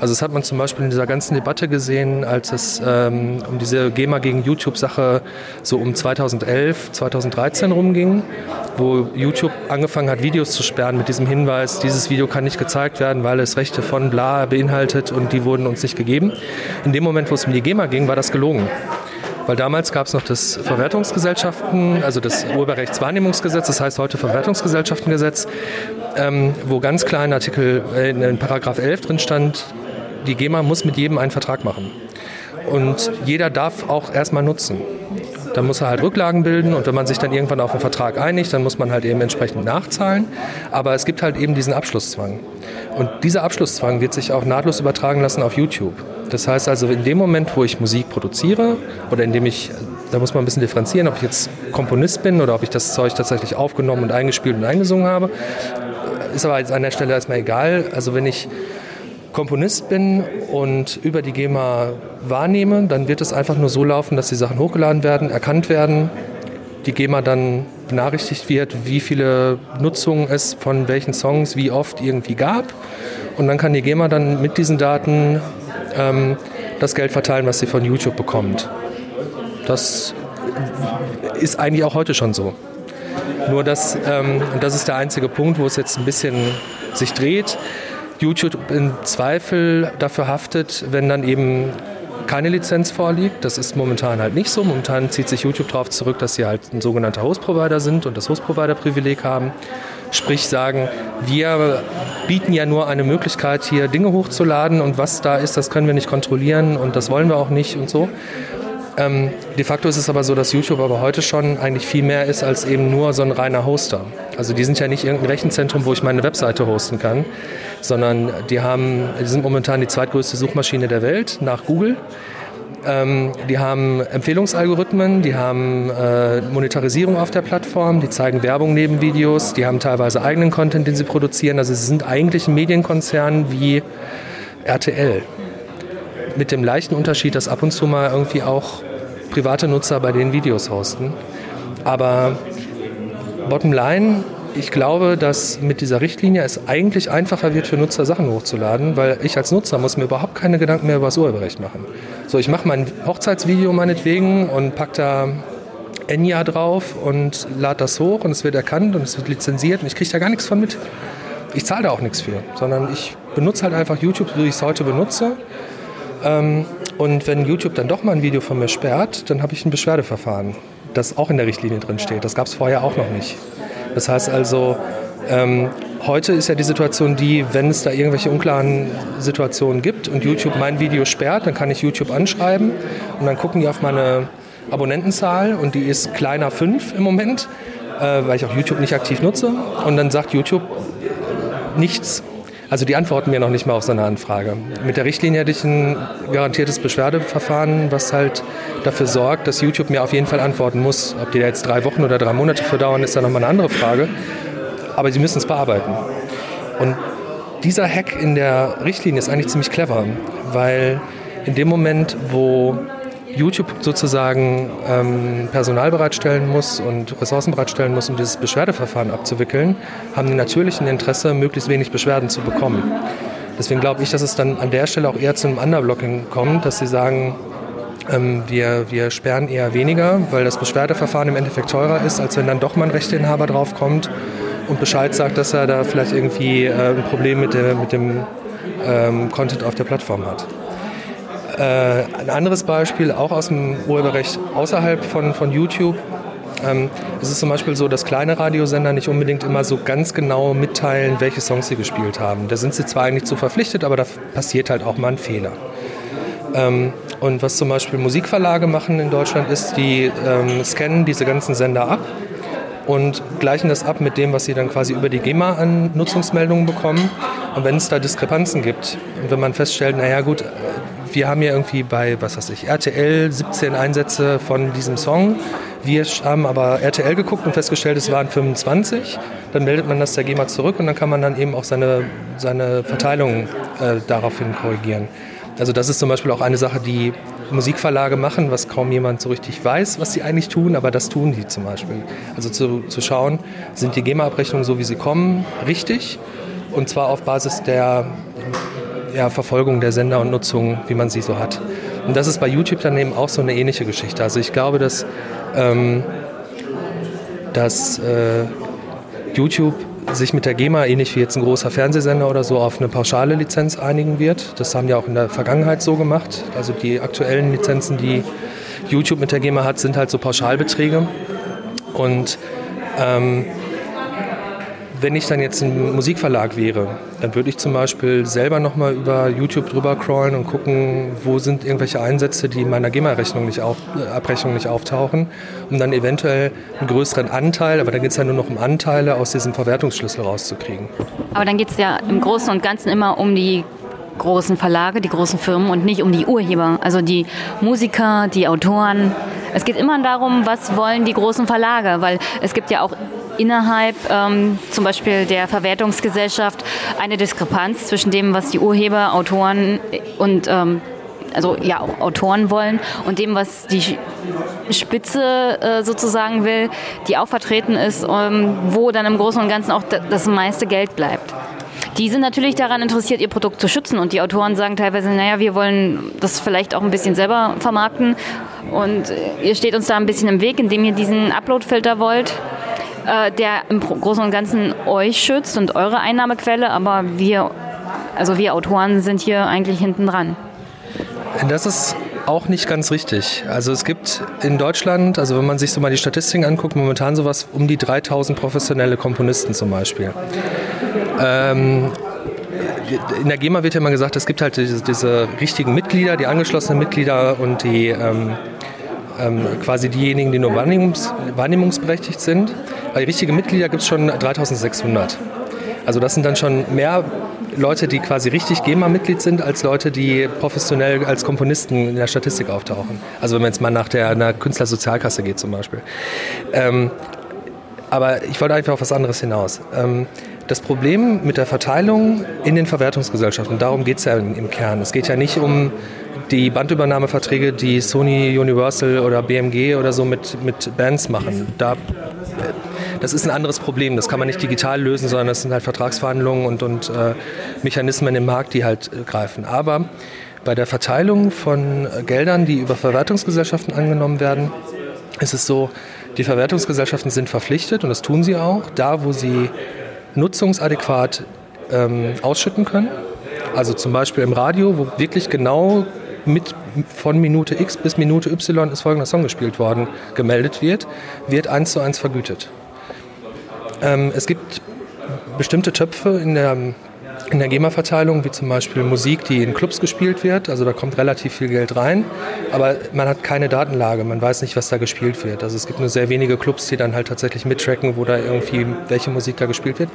Also das hat man zum Beispiel in dieser ganzen Debatte gesehen, als es ähm, um diese GEMA gegen YouTube-Sache so um zweitausendelf, zweitausenddreizehn rumging, wo YouTube angefangen hat, Videos zu sperren mit diesem Hinweis, dieses Video kann nicht gezeigt werden, weil es Rechte von bla beinhaltet und die wurden uns nicht gegeben. In dem Moment, wo es um die GEMA ging, war das gelogen. Weil damals gab es noch das Verwertungsgesellschaften, also das Urheberrechtswahrnehmungsgesetz, das heißt heute Verwertungsgesellschaftengesetz, ähm, wo ganz klar in Artikel, äh, in Paragraph elf drin stand, die GEMA muss mit jedem einen Vertrag machen. Und jeder darf auch erstmal nutzen. Dann muss er halt Rücklagen bilden und wenn man sich dann irgendwann auf einen Vertrag einigt, dann muss man halt eben entsprechend nachzahlen. Aber es gibt halt eben diesen Abschlusszwang. Und dieser Abschlusszwang wird sich auch nahtlos übertragen lassen auf YouTube. Das heißt also, in dem Moment, wo ich Musik produziere oder in dem ich, da muss man ein bisschen differenzieren, ob ich jetzt Komponist bin oder ob ich das Zeug tatsächlich aufgenommen und eingespielt und eingesungen habe, ist aber jetzt an der Stelle erstmal egal. Also wenn ich Komponist bin und über die GEMA wahrnehme, dann wird es einfach nur so laufen, dass die Sachen hochgeladen werden, erkannt werden, die GEMA dann benachrichtigt wird, wie viele Nutzungen es von welchen Songs wie oft irgendwie gab und dann kann die GEMA dann mit diesen Daten ähm, das Geld verteilen, was sie von YouTube bekommt. Das ist eigentlich auch heute schon so. Nur dass, ähm, und das ist der einzige Punkt, wo es jetzt ein bisschen sich dreht, YouTube im Zweifel dafür haftet, wenn dann eben keine Lizenz vorliegt. Das ist momentan halt nicht so. Momentan zieht sich YouTube darauf zurück, dass sie halt ein sogenannter Host-Provider sind und das Host-Provider-Privileg haben. Sprich sagen, wir bieten ja nur eine Möglichkeit, hier Dinge hochzuladen und was da ist, das können wir nicht kontrollieren und das wollen wir auch nicht und so. Ähm, de facto ist es aber so, dass YouTube aber heute schon eigentlich viel mehr ist als eben nur so ein reiner Hoster. Also die sind ja nicht irgendein Rechenzentrum, wo ich meine Webseite hosten kann, sondern die haben, die sind momentan die zweitgrößte Suchmaschine der Welt nach Google. Ähm, die haben Empfehlungsalgorithmen, die haben äh, Monetarisierung auf der Plattform, die zeigen Werbung neben Videos, die haben teilweise eigenen Content, den sie produzieren. Also sie sind eigentlich ein Medienkonzern wie R T L. Mit dem leichten Unterschied, dass ab und zu mal irgendwie auch private Nutzer bei den Videos hosten. Aber bottom line, ich glaube, dass mit dieser Richtlinie es eigentlich einfacher wird für Nutzer, Sachen hochzuladen, weil ich als Nutzer muss mir überhaupt keine Gedanken mehr über das Urheberrecht machen. So, ich mache mein Hochzeitsvideo meinetwegen und packe da Enya drauf und lade das hoch und es wird erkannt und es wird lizenziert und ich kriege da gar nichts von mit. Ich zahle da auch nichts für, sondern ich benutze halt einfach YouTube, so wie ich es heute benutze. Und wenn YouTube dann doch mal ein Video von mir sperrt, dann habe ich ein Beschwerdeverfahren, das auch in der Richtlinie drin steht. Das gab es vorher auch noch nicht. Das heißt also, ähm, heute ist ja die Situation die, wenn es da irgendwelche unklaren Situationen gibt und YouTube mein Video sperrt, dann kann ich YouTube anschreiben und dann gucken die auf meine Abonnentenzahl und die ist kleiner fünf im Moment, äh, weil ich auch YouTube nicht aktiv nutze und dann sagt YouTube nichts. Also die antworten mir noch nicht mal auf so eine Anfrage. Mit der Richtlinie hätte ich ein garantiertes Beschwerdeverfahren, was halt dafür sorgt, dass YouTube mir auf jeden Fall antworten muss. Ob die da jetzt drei Wochen oder drei Monate für dauern, ist dann nochmal eine andere Frage. Aber sie müssen es bearbeiten. Und dieser Hack in der Richtlinie ist eigentlich ziemlich clever, weil in dem Moment, wo YouTube sozusagen ähm, Personal bereitstellen muss und Ressourcen bereitstellen muss, um dieses Beschwerdeverfahren abzuwickeln, haben die natürlich ein Interesse, möglichst wenig Beschwerden zu bekommen. Deswegen glaube ich, dass es dann an der Stelle auch eher zu einem Underblocking kommt, dass sie sagen, ähm, wir, wir sperren eher weniger, weil das Beschwerdeverfahren im Endeffekt teurer ist, als wenn dann doch mal ein Rechteinhaber draufkommt und Bescheid sagt, dass er da vielleicht irgendwie äh, ein Problem mit, der, mit dem ähm, Content auf der Plattform hat. Äh, ein anderes Beispiel, auch aus dem Urheberrecht außerhalb von, von YouTube. Ähm, es ist zum Beispiel so, dass kleine Radiosender nicht unbedingt immer so ganz genau mitteilen, welche Songs sie gespielt haben. Da sind sie zwar eigentlich zu verpflichtet, aber da passiert halt auch mal ein Fehler. Ähm, und was zum Beispiel Musikverlage machen in Deutschland ist, die ähm, scannen diese ganzen Sender ab und gleichen das ab mit dem, was sie dann quasi über die GEMA an Nutzungsmeldungen bekommen. Und wenn es da Diskrepanzen gibt und wenn man feststellt, naja gut, wir haben ja irgendwie bei, was weiß ich, R T L siebzehn Einsätze von diesem Song. Wir haben aber R T L geguckt und festgestellt, es waren fünfundzwanzig. Dann meldet man das der GEMA zurück und dann kann man dann eben auch seine, seine Verteilung äh, daraufhin korrigieren. Also das ist zum Beispiel auch eine Sache, die Musikverlage machen, was kaum jemand so richtig weiß, was sie eigentlich tun, aber das tun die zum Beispiel. Also zu, zu schauen, sind die GEMA-Abrechnungen so, wie sie kommen, richtig? Und zwar auf Basis der ja, Verfolgung der Sender und Nutzung, wie man sie so hat. Und das ist bei YouTube dann eben auch so eine ähnliche Geschichte. Also ich glaube, dass, ähm, dass äh, YouTube sich mit der GEMA, ähnlich wie jetzt ein großer Fernsehsender oder so, auf eine pauschale Lizenz einigen wird. Das haben ja auch in der Vergangenheit so gemacht. Also die aktuellen Lizenzen, die YouTube mit der GEMA hat, sind halt so Pauschalbeträge. Und ähm, wenn ich dann jetzt ein Musikverlag wäre, dann würde ich zum Beispiel selber nochmal über YouTube drüber crawlen und gucken, wo sind irgendwelche Einsätze, die in meiner GEMA-Rechnung nicht auf, äh, Abrechnung nicht auftauchen, um dann eventuell einen größeren Anteil, aber dann geht es ja nur noch um Anteile, aus diesem Verwertungsschlüssel rauszukriegen. Aber dann geht es ja im Großen und Ganzen immer um die großen Verlage, die großen Firmen und nicht um die Urheber, also die Musiker, die Autoren. Es geht immer darum, was wollen die großen Verlage, weil es gibt ja auch innerhalb ähm, zum Beispiel der Verwertungsgesellschaft eine Diskrepanz zwischen dem, was die Urheber, Autoren und ähm, also ja auch Autoren wollen und dem, was die Spitze äh, sozusagen will, die auch vertreten ist, ähm, wo dann im Großen und Ganzen auch das meiste Geld bleibt. Die sind natürlich daran interessiert, ihr Produkt zu schützen. Und die Autoren sagen teilweise, naja, wir wollen das vielleicht auch ein bisschen selber vermarkten. Und ihr steht uns da ein bisschen im Weg, indem ihr diesen Uploadfilter wollt, äh, der im Großen und Ganzen euch schützt und eure Einnahmequelle. Aber wir, also wir Autoren sind hier eigentlich hinten dran. Das ist auch nicht ganz richtig. Also es gibt in Deutschland, also wenn man sich so mal die Statistiken anguckt, momentan sowas um die dreitausend professionelle Komponisten zum Beispiel. Ähm, in der GEMA wird ja immer gesagt, es gibt halt diese, diese richtigen Mitglieder, die angeschlossenen Mitglieder und die ähm, ähm, quasi diejenigen, die nur wahrnehmungs, wahrnehmungsberechtigt sind. Bei richtigen Mitgliedern gibt es schon dreitausendsechshundert. Also das sind dann schon mehr Leute, die quasi richtig GEMA-Mitglied sind, als Leute, die professionell als Komponisten in der Statistik auftauchen. Also wenn man jetzt mal nach der, einer Künstlersozialkasse geht zum Beispiel. Ähm, aber ich wollte einfach auf was anderes hinaus. Ähm, das Problem mit der Verteilung in den Verwertungsgesellschaften, darum geht es ja im Kern. Es geht ja nicht um die Bandübernahmeverträge, die Sony, Universal oder B M G oder so mit, mit Bands machen. Da... Das ist ein anderes Problem, das kann man nicht digital lösen, sondern das sind halt Vertragsverhandlungen und, und äh, Mechanismen im Markt, die halt äh, greifen. Aber bei der Verteilung von äh, Geldern, die über Verwertungsgesellschaften angenommen werden, ist es so, die Verwertungsgesellschaften sind verpflichtet, und das tun sie auch, da wo sie nutzungsadäquat ähm, ausschütten können. Also zum Beispiel im Radio, wo wirklich genau mit von Minute X bis Minute Y ist folgender Song gespielt worden, gemeldet wird, wird eins zu eins vergütet. Es gibt bestimmte Töpfe in der, in der GEMA-Verteilung, wie zum Beispiel Musik, die in Clubs gespielt wird. Also da kommt relativ viel Geld rein, aber man hat keine Datenlage, man weiß nicht, was da gespielt wird. Also es gibt nur sehr wenige Clubs, die dann halt tatsächlich mittracken, wo da irgendwie welche Musik da gespielt wird.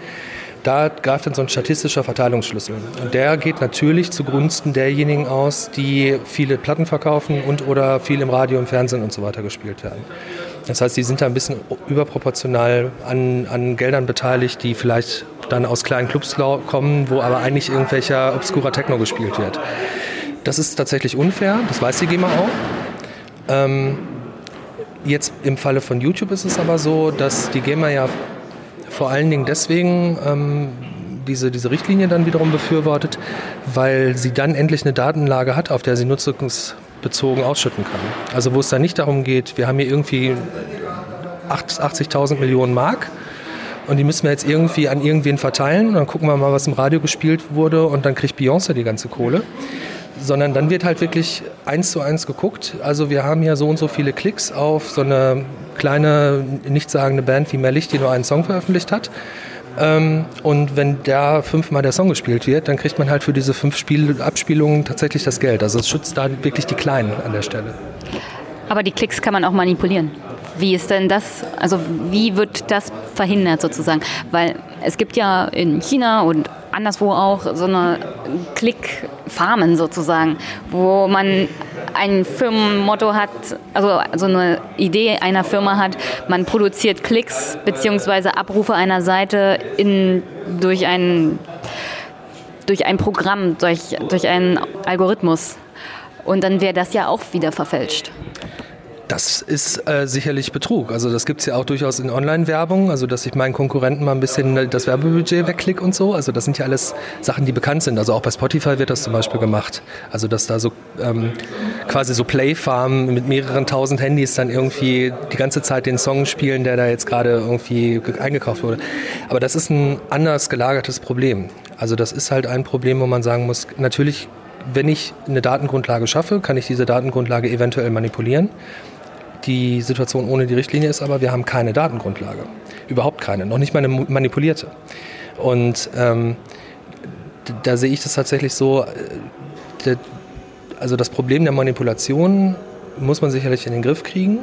Da greift dann so ein statistischer Verteilungsschlüssel. Und der geht natürlich zugunsten derjenigen aus, die viele Platten verkaufen und oder viel im Radio, im Fernsehen und so weiter gespielt werden. Das heißt, die sind da ein bisschen überproportional an, an Geldern beteiligt, die vielleicht dann aus kleinen Clubs kommen, wo aber eigentlich irgendwelcher obskurer Techno gespielt wird. Das ist tatsächlich unfair, das weiß die GEMA auch. Ähm, jetzt im Falle von YouTube ist es aber so, dass die GEMA ja vor allen Dingen deswegen ähm, diese, diese Richtlinie dann wiederum befürwortet, weil sie dann endlich eine Datenlage hat, auf der sie Nutzungs bezogen ausschütten kann. Also wo es dann nicht darum geht, wir haben hier irgendwie achtzigtausend Millionen Mark und die müssen wir jetzt irgendwie an irgendwen verteilen und dann gucken wir mal, was im Radio gespielt wurde und dann kriegt Beyoncé die ganze Kohle. sondern dann wird halt wirklich eins zu eins geguckt. Also wir haben hier so und so viele Klicks auf so eine kleine, nichtssagende Band wie Merlich, die nur einen Song veröffentlicht hat. Und wenn da fünfmal der Song gespielt wird, dann kriegt man halt für diese fünf Spiel- Abspielungen tatsächlich das Geld. Also es schützt da wirklich die Kleinen an der Stelle. Aber die Klicks kann man auch manipulieren. Wie ist denn das, also wie wird das verhindert sozusagen? Weil es gibt ja in China und anderswo auch so eine Klickfarmen sozusagen, wo man ein Firmenmotto hat, also so eine Idee einer Firma hat, man produziert Klicks bzw. Abrufe einer Seite in, durch, ein, durch ein Programm, durch, durch einen Algorithmus. Und dann wäre das ja auch wieder verfälscht. Das ist äh, sicherlich Betrug. Also das gibt es ja auch durchaus in Online-Werbung. Also dass ich meinen Konkurrenten mal ein bisschen das Werbebudget wegklicke und so. Also das sind ja alles Sachen, die bekannt sind. Also auch bei Spotify wird das zum Beispiel gemacht. Also dass da so ähm, quasi so Playfarmen mit mehreren tausend Handys dann irgendwie die ganze Zeit den Song spielen, der da jetzt gerade irgendwie eingekauft wurde. Aber das ist ein anders gelagertes Problem. Also das ist halt ein Problem, wo man sagen muss, natürlich, wenn ich eine Datengrundlage schaffe, kann ich diese Datengrundlage eventuell manipulieren. Die Situation ohne die Richtlinie ist aber, wir haben keine Datengrundlage. Überhaupt keine, noch nicht mal eine manipulierte. Und ähm, da sehe ich das tatsächlich so, also das Problem der Manipulation muss man sicherlich in den Griff kriegen,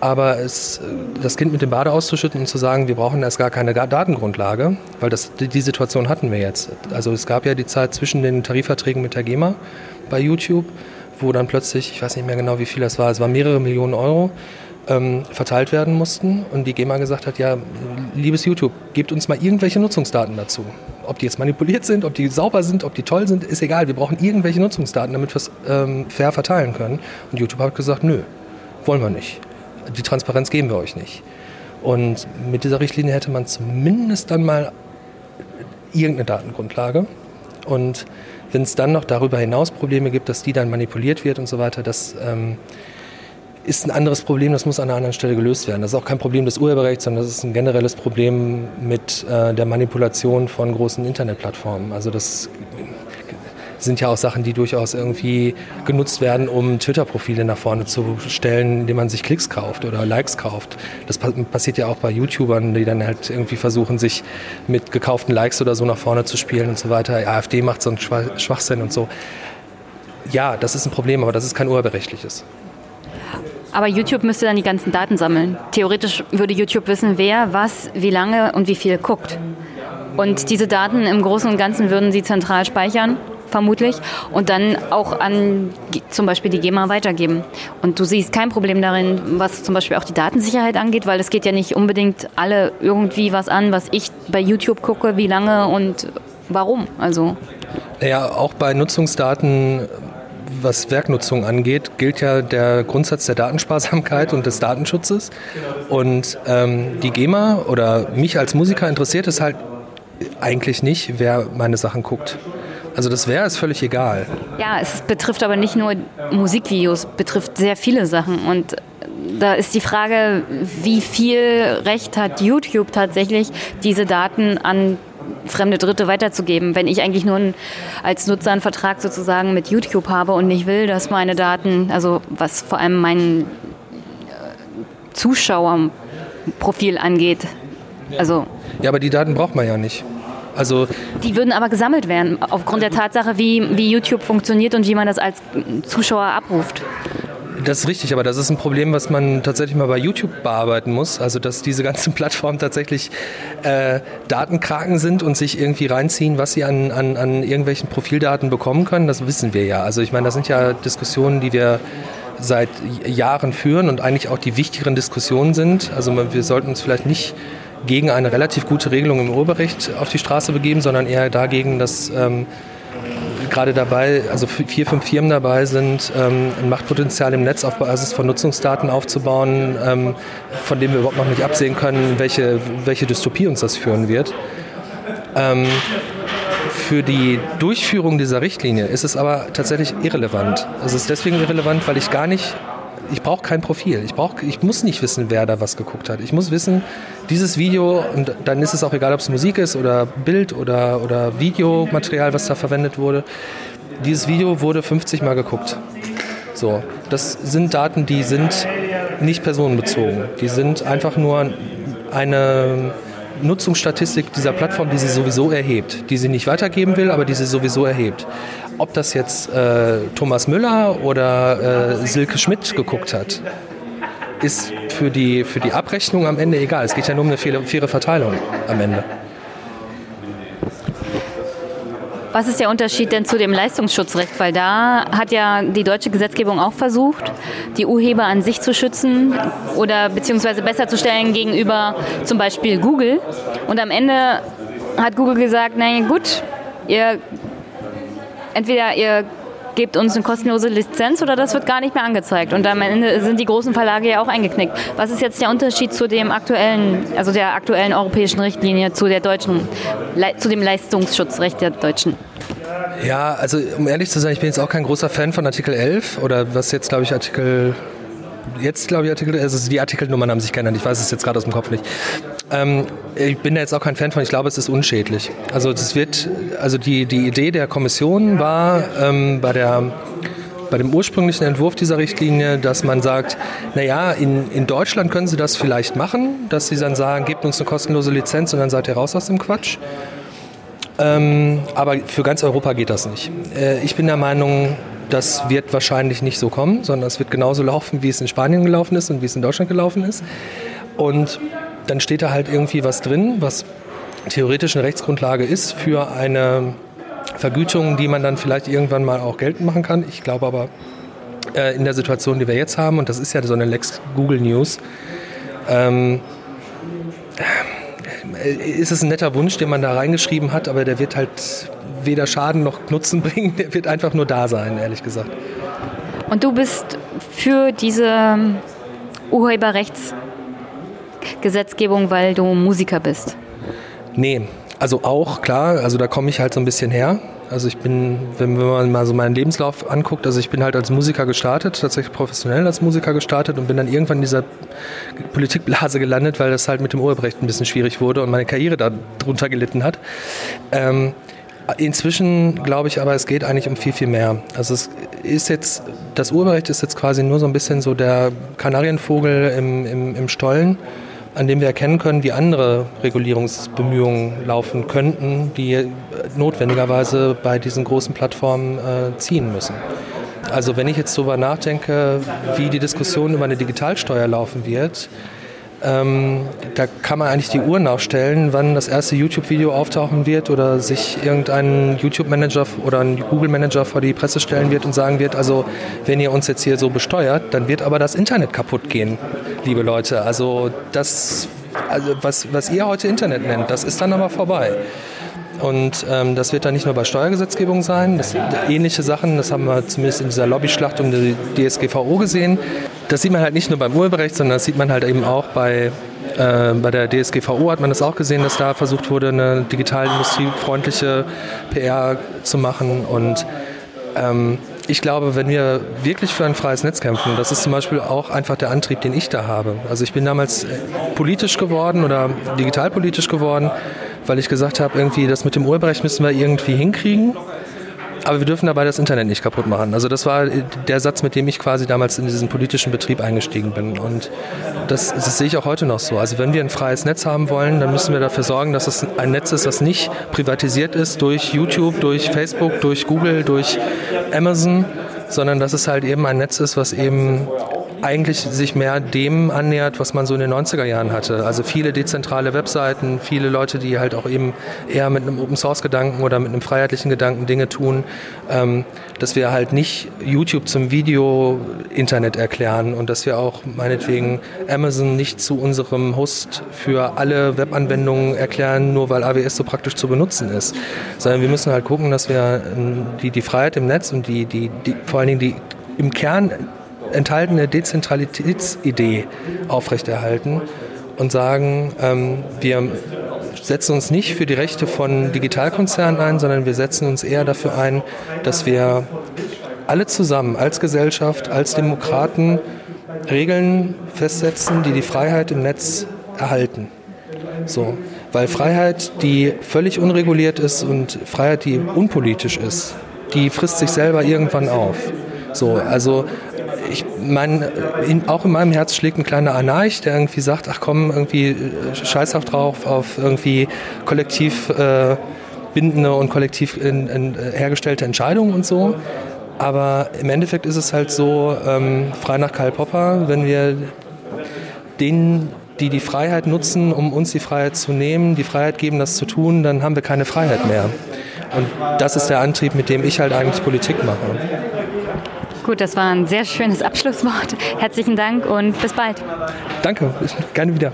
aber es, das Kind mit dem Bade auszuschütten und zu sagen, wir brauchen erst gar keine Datengrundlage, weil das, die Situation hatten wir jetzt. Also es gab ja die Zeit zwischen den Tarifverträgen mit der GEMA bei YouTube, wo dann plötzlich, ich weiß nicht mehr genau, wie viel das war, es waren mehrere Millionen Euro, ähm, verteilt werden mussten. Und die GEMA gesagt hat, ja, liebes YouTube, gebt uns mal irgendwelche Nutzungsdaten dazu. Ob die jetzt manipuliert sind, ob die sauber sind, ob die toll sind, ist egal. Wir brauchen irgendwelche Nutzungsdaten, damit wir es ähm, fair verteilen können. Und YouTube hat gesagt, nö, wollen wir nicht. Die Transparenz geben wir euch nicht. Und mit dieser Richtlinie hätte man zumindest dann mal irgendeine Datengrundlage. Und wenn es dann noch darüber hinaus Probleme gibt, dass die dann manipuliert wird und so weiter, das ähm, ist ein anderes Problem, das muss an einer anderen Stelle gelöst werden. Das ist auch kein Problem des Urheberrechts, sondern das ist ein generelles Problem mit äh, der Manipulation von großen Internetplattformen. Also das sind ja auch Sachen, die durchaus irgendwie genutzt werden, um Twitter-Profile nach vorne zu stellen, indem man sich Klicks kauft oder Likes kauft. Das passiert ja auch bei YouTubern, die dann halt irgendwie versuchen, sich mit gekauften Likes oder so nach vorne zu spielen und so weiter. Die AfD macht so einen Schwachsinn und so. Ja, das ist ein Problem, aber das ist kein urheberrechtliches. Aber YouTube müsste dann die ganzen Daten sammeln. Theoretisch würde YouTube wissen, wer, was, wie lange und wie viel guckt. Und diese Daten im Großen und Ganzen würden sie zentral speichern, vermutlich, und dann auch an zum Beispiel die GEMA weitergeben. Und du siehst kein Problem darin, was zum Beispiel auch die Datensicherheit angeht, weil es geht ja nicht unbedingt alle irgendwie was an, was ich bei YouTube gucke, wie lange und warum. Also. Naja, auch bei Nutzungsdaten, was Werknutzung angeht, gilt ja der Grundsatz der Datensparsamkeit und des Datenschutzes. Und ähm, die GEMA oder mich als Musiker interessiert es halt eigentlich nicht, wer meine Sachen guckt. Also das wäre es völlig egal. Ja, es betrifft aber nicht nur Musikvideos, betrifft sehr viele Sachen. Und da ist die Frage, wie viel Recht hat YouTube tatsächlich, diese Daten an fremde Dritte weiterzugeben, wenn ich eigentlich nur einen, als Nutzer einen Vertrag sozusagen mit YouTube habe und nicht will, dass meine Daten, also was vor allem mein Zuschauerprofil angeht. Also ja, aber die Daten braucht man ja nicht. Also, die würden aber gesammelt werden, aufgrund der Tatsache, wie, wie YouTube funktioniert und wie man das als Zuschauer abruft. Das ist richtig, aber das ist ein Problem, was man tatsächlich mal bei YouTube bearbeiten muss. Also, dass diese ganzen Plattformen tatsächlich äh, Datenkraken sind und sich irgendwie reinziehen, was sie an, an, an irgendwelchen Profildaten bekommen können, das wissen wir ja. Also, ich meine, das sind ja Diskussionen, die wir seit Jahren führen und eigentlich auch die wichtigeren Diskussionen sind. Also, wir sollten uns vielleicht nicht gegen eine relativ gute Regelung im Urheberrecht auf die Straße begeben, sondern eher dagegen, dass ähm, gerade dabei, also vier, fünf Firmen dabei sind, ähm, ein Machtpotenzial im Netz auf Basis von Nutzungsdaten aufzubauen, ähm, von dem wir überhaupt noch nicht absehen können, welche, welche Dystopie uns das führen wird. Ähm, für die Durchführung dieser Richtlinie ist es aber tatsächlich irrelevant. Es ist deswegen irrelevant, weil ich gar nicht ich brauche kein Profil. Ich, brauch, ich muss nicht wissen, wer da was geguckt hat. Ich muss wissen, dieses Video, und dann ist es auch egal, ob es Musik ist oder Bild oder, oder Videomaterial, was da verwendet wurde, dieses Video wurde fünfzig Mal geguckt. So, das sind Daten, die sind nicht personenbezogen. Die sind einfach nur eine Nutzungsstatistik dieser Plattform, die sie sowieso erhebt, die sie nicht weitergeben will, aber die sie sowieso erhebt. Ob das jetzt äh, Thomas Müller oder äh, Silke Schmidt geguckt hat, ist für die, für die Abrechnung am Ende egal. Es geht ja nur um eine faire Verteilung am Ende. Was ist der Unterschied denn zu dem Leistungsschutzrecht? Weil da hat ja die deutsche Gesetzgebung auch versucht, die Urheber an sich zu schützen oder beziehungsweise besser zu stellen gegenüber zum Beispiel Google. Und am Ende hat Google gesagt, nein, gut, ihr, entweder ihr gebt uns eine kostenlose Lizenz oder das wird gar nicht mehr angezeigt. Und am Ende sind die großen Verlage ja auch eingeknickt. Was ist jetzt der Unterschied zu dem aktuellen, also der aktuellen europäischen Richtlinie zu der deutschen, zu dem Leistungsschutzrecht der Deutschen? Ja, also um ehrlich zu sein, ich bin jetzt auch kein großer Fan von Artikel elf oder was jetzt, glaube ich, Artikel, jetzt glaube ich Artikel, also die Artikelnummern haben sich geändert, ich weiß es jetzt gerade aus dem Kopf nicht. Ähm, ich bin da jetzt auch kein Fan von, ich glaube, es ist unschädlich. Also das wird, also die, die Idee der Kommission war ähm, bei, der, bei dem ursprünglichen Entwurf dieser Richtlinie, dass man sagt, naja, in, in Deutschland können sie das vielleicht machen, dass sie dann sagen, gebt uns eine kostenlose Lizenz und dann seid ihr raus aus dem Quatsch. Ähm, aber für ganz Europa geht das nicht. Äh, ich bin der Meinung, das wird wahrscheinlich nicht so kommen, sondern es wird genauso laufen, wie es in Spanien gelaufen ist und wie es in Deutschland gelaufen ist. Und dann steht da halt irgendwie was drin, was theoretisch eine Rechtsgrundlage ist für eine Vergütung, die man dann vielleicht irgendwann mal auch geltend machen kann. Ich glaube aber, äh, in der Situation, die wir jetzt haben, und das ist ja so eine Lex Google News, ähm, ist es ein netter Wunsch, den man da reingeschrieben hat, aber der wird halt weder Schaden noch Nutzen bringen, der wird einfach nur da sein, ehrlich gesagt. Und du bist für diese Urheberrechtsgesetzgebung, weil du Musiker bist? Nee, also auch, klar, also da komme ich halt so ein bisschen her. Also ich bin, wenn man mal so meinen Lebenslauf anguckt, also ich bin halt als Musiker gestartet, tatsächlich professionell als Musiker gestartet und bin dann irgendwann in dieser Politikblase gelandet, weil das halt mit dem Urheberrecht ein bisschen schwierig wurde und meine Karriere darunter gelitten hat. Ähm, Inzwischen glaube ich aber, es geht eigentlich um viel, viel mehr. Also es ist jetzt, das Urheberrecht ist jetzt quasi nur so ein bisschen so der Kanarienvogel im, im, im Stollen, an dem wir erkennen können, wie andere Regulierungsbemühungen laufen könnten, die notwendigerweise bei diesen großen Plattformen äh, ziehen müssen. Also wenn ich jetzt darüber nachdenke, wie die Diskussion über eine Digitalsteuer laufen wird, Ähm, da kann man eigentlich die Uhr nachstellen, wann das erste YouTube-Video auftauchen wird oder sich irgendein YouTube-Manager oder ein Google-Manager vor die Presse stellen wird und sagen wird, also wenn ihr uns jetzt hier so besteuert, dann wird aber das Internet kaputt gehen, liebe Leute. Also das, also was, was ihr heute Internet nennt, das ist dann aber vorbei. Und ähm, das wird dann nicht nur bei Steuergesetzgebung sein, das, ähnliche Sachen, das haben wir zumindest in dieser Lobbyschlacht um die D S G V O gesehen. Das sieht man halt nicht nur beim Urheberrecht, sondern das sieht man halt eben auch bei, äh, bei der D S G V O hat man das auch gesehen, dass da versucht wurde, eine digital industriefreundliche P R zu machen. Und ähm, ich glaube, wenn wir wirklich für ein freies Netz kämpfen, das ist zum Beispiel auch einfach der Antrieb, den ich da habe. Also ich bin damals politisch geworden oder digitalpolitisch geworden, weil ich gesagt habe, irgendwie das mit dem Urheberrecht müssen wir irgendwie hinkriegen, aber wir dürfen dabei das Internet nicht kaputt machen. Also das war der Satz, mit dem ich quasi damals in diesen politischen Betrieb eingestiegen bin. Und das, das sehe ich auch heute noch so. Also wenn wir ein freies Netz haben wollen, dann müssen wir dafür sorgen, dass es ein Netz ist, das nicht privatisiert ist durch YouTube, durch Facebook, durch Google, durch Amazon, sondern dass es halt eben ein Netz ist, was eben eigentlich sich mehr dem annähert, was man so in den neunziger Jahren hatte. Also viele dezentrale Webseiten, viele Leute, die halt auch eben eher mit einem Open-Source-Gedanken oder mit einem freiheitlichen Gedanken Dinge tun, ähm, dass wir halt nicht YouTube zum Video-Internet erklären und dass wir auch meinetwegen Amazon nicht zu unserem Host für alle Webanwendungen erklären, nur weil A W S so praktisch zu benutzen ist. Sondern wir müssen halt gucken, dass wir die, die Freiheit im Netz und die, die, die vor allen Dingen die im Kern enthaltene Dezentralitätsidee aufrechterhalten und sagen, ähm, wir setzen uns nicht für die Rechte von Digitalkonzernen ein, sondern wir setzen uns eher dafür ein, dass wir alle zusammen als Gesellschaft, als Demokraten Regeln festsetzen, die die Freiheit im Netz erhalten. So. Weil Freiheit, die völlig unreguliert ist und Freiheit, die unpolitisch ist, die frisst sich selber irgendwann auf. So, also ich meine, auch in meinem Herz schlägt ein kleiner Anarch, der irgendwie sagt, ach komm, irgendwie scheiß auf drauf, auf irgendwie kollektiv äh, bindende und kollektiv in, in, hergestellte Entscheidungen und so. Aber im Endeffekt ist es halt so, ähm, frei nach Karl Popper, wenn wir denen, die die Freiheit nutzen, um uns die Freiheit zu nehmen, die Freiheit geben, das zu tun, dann haben wir keine Freiheit mehr. Und das ist der Antrieb, mit dem ich halt eigentlich Politik mache. Gut, das war ein sehr schönes Abschlusswort. Herzlichen Dank und bis bald. Danke, gerne wieder.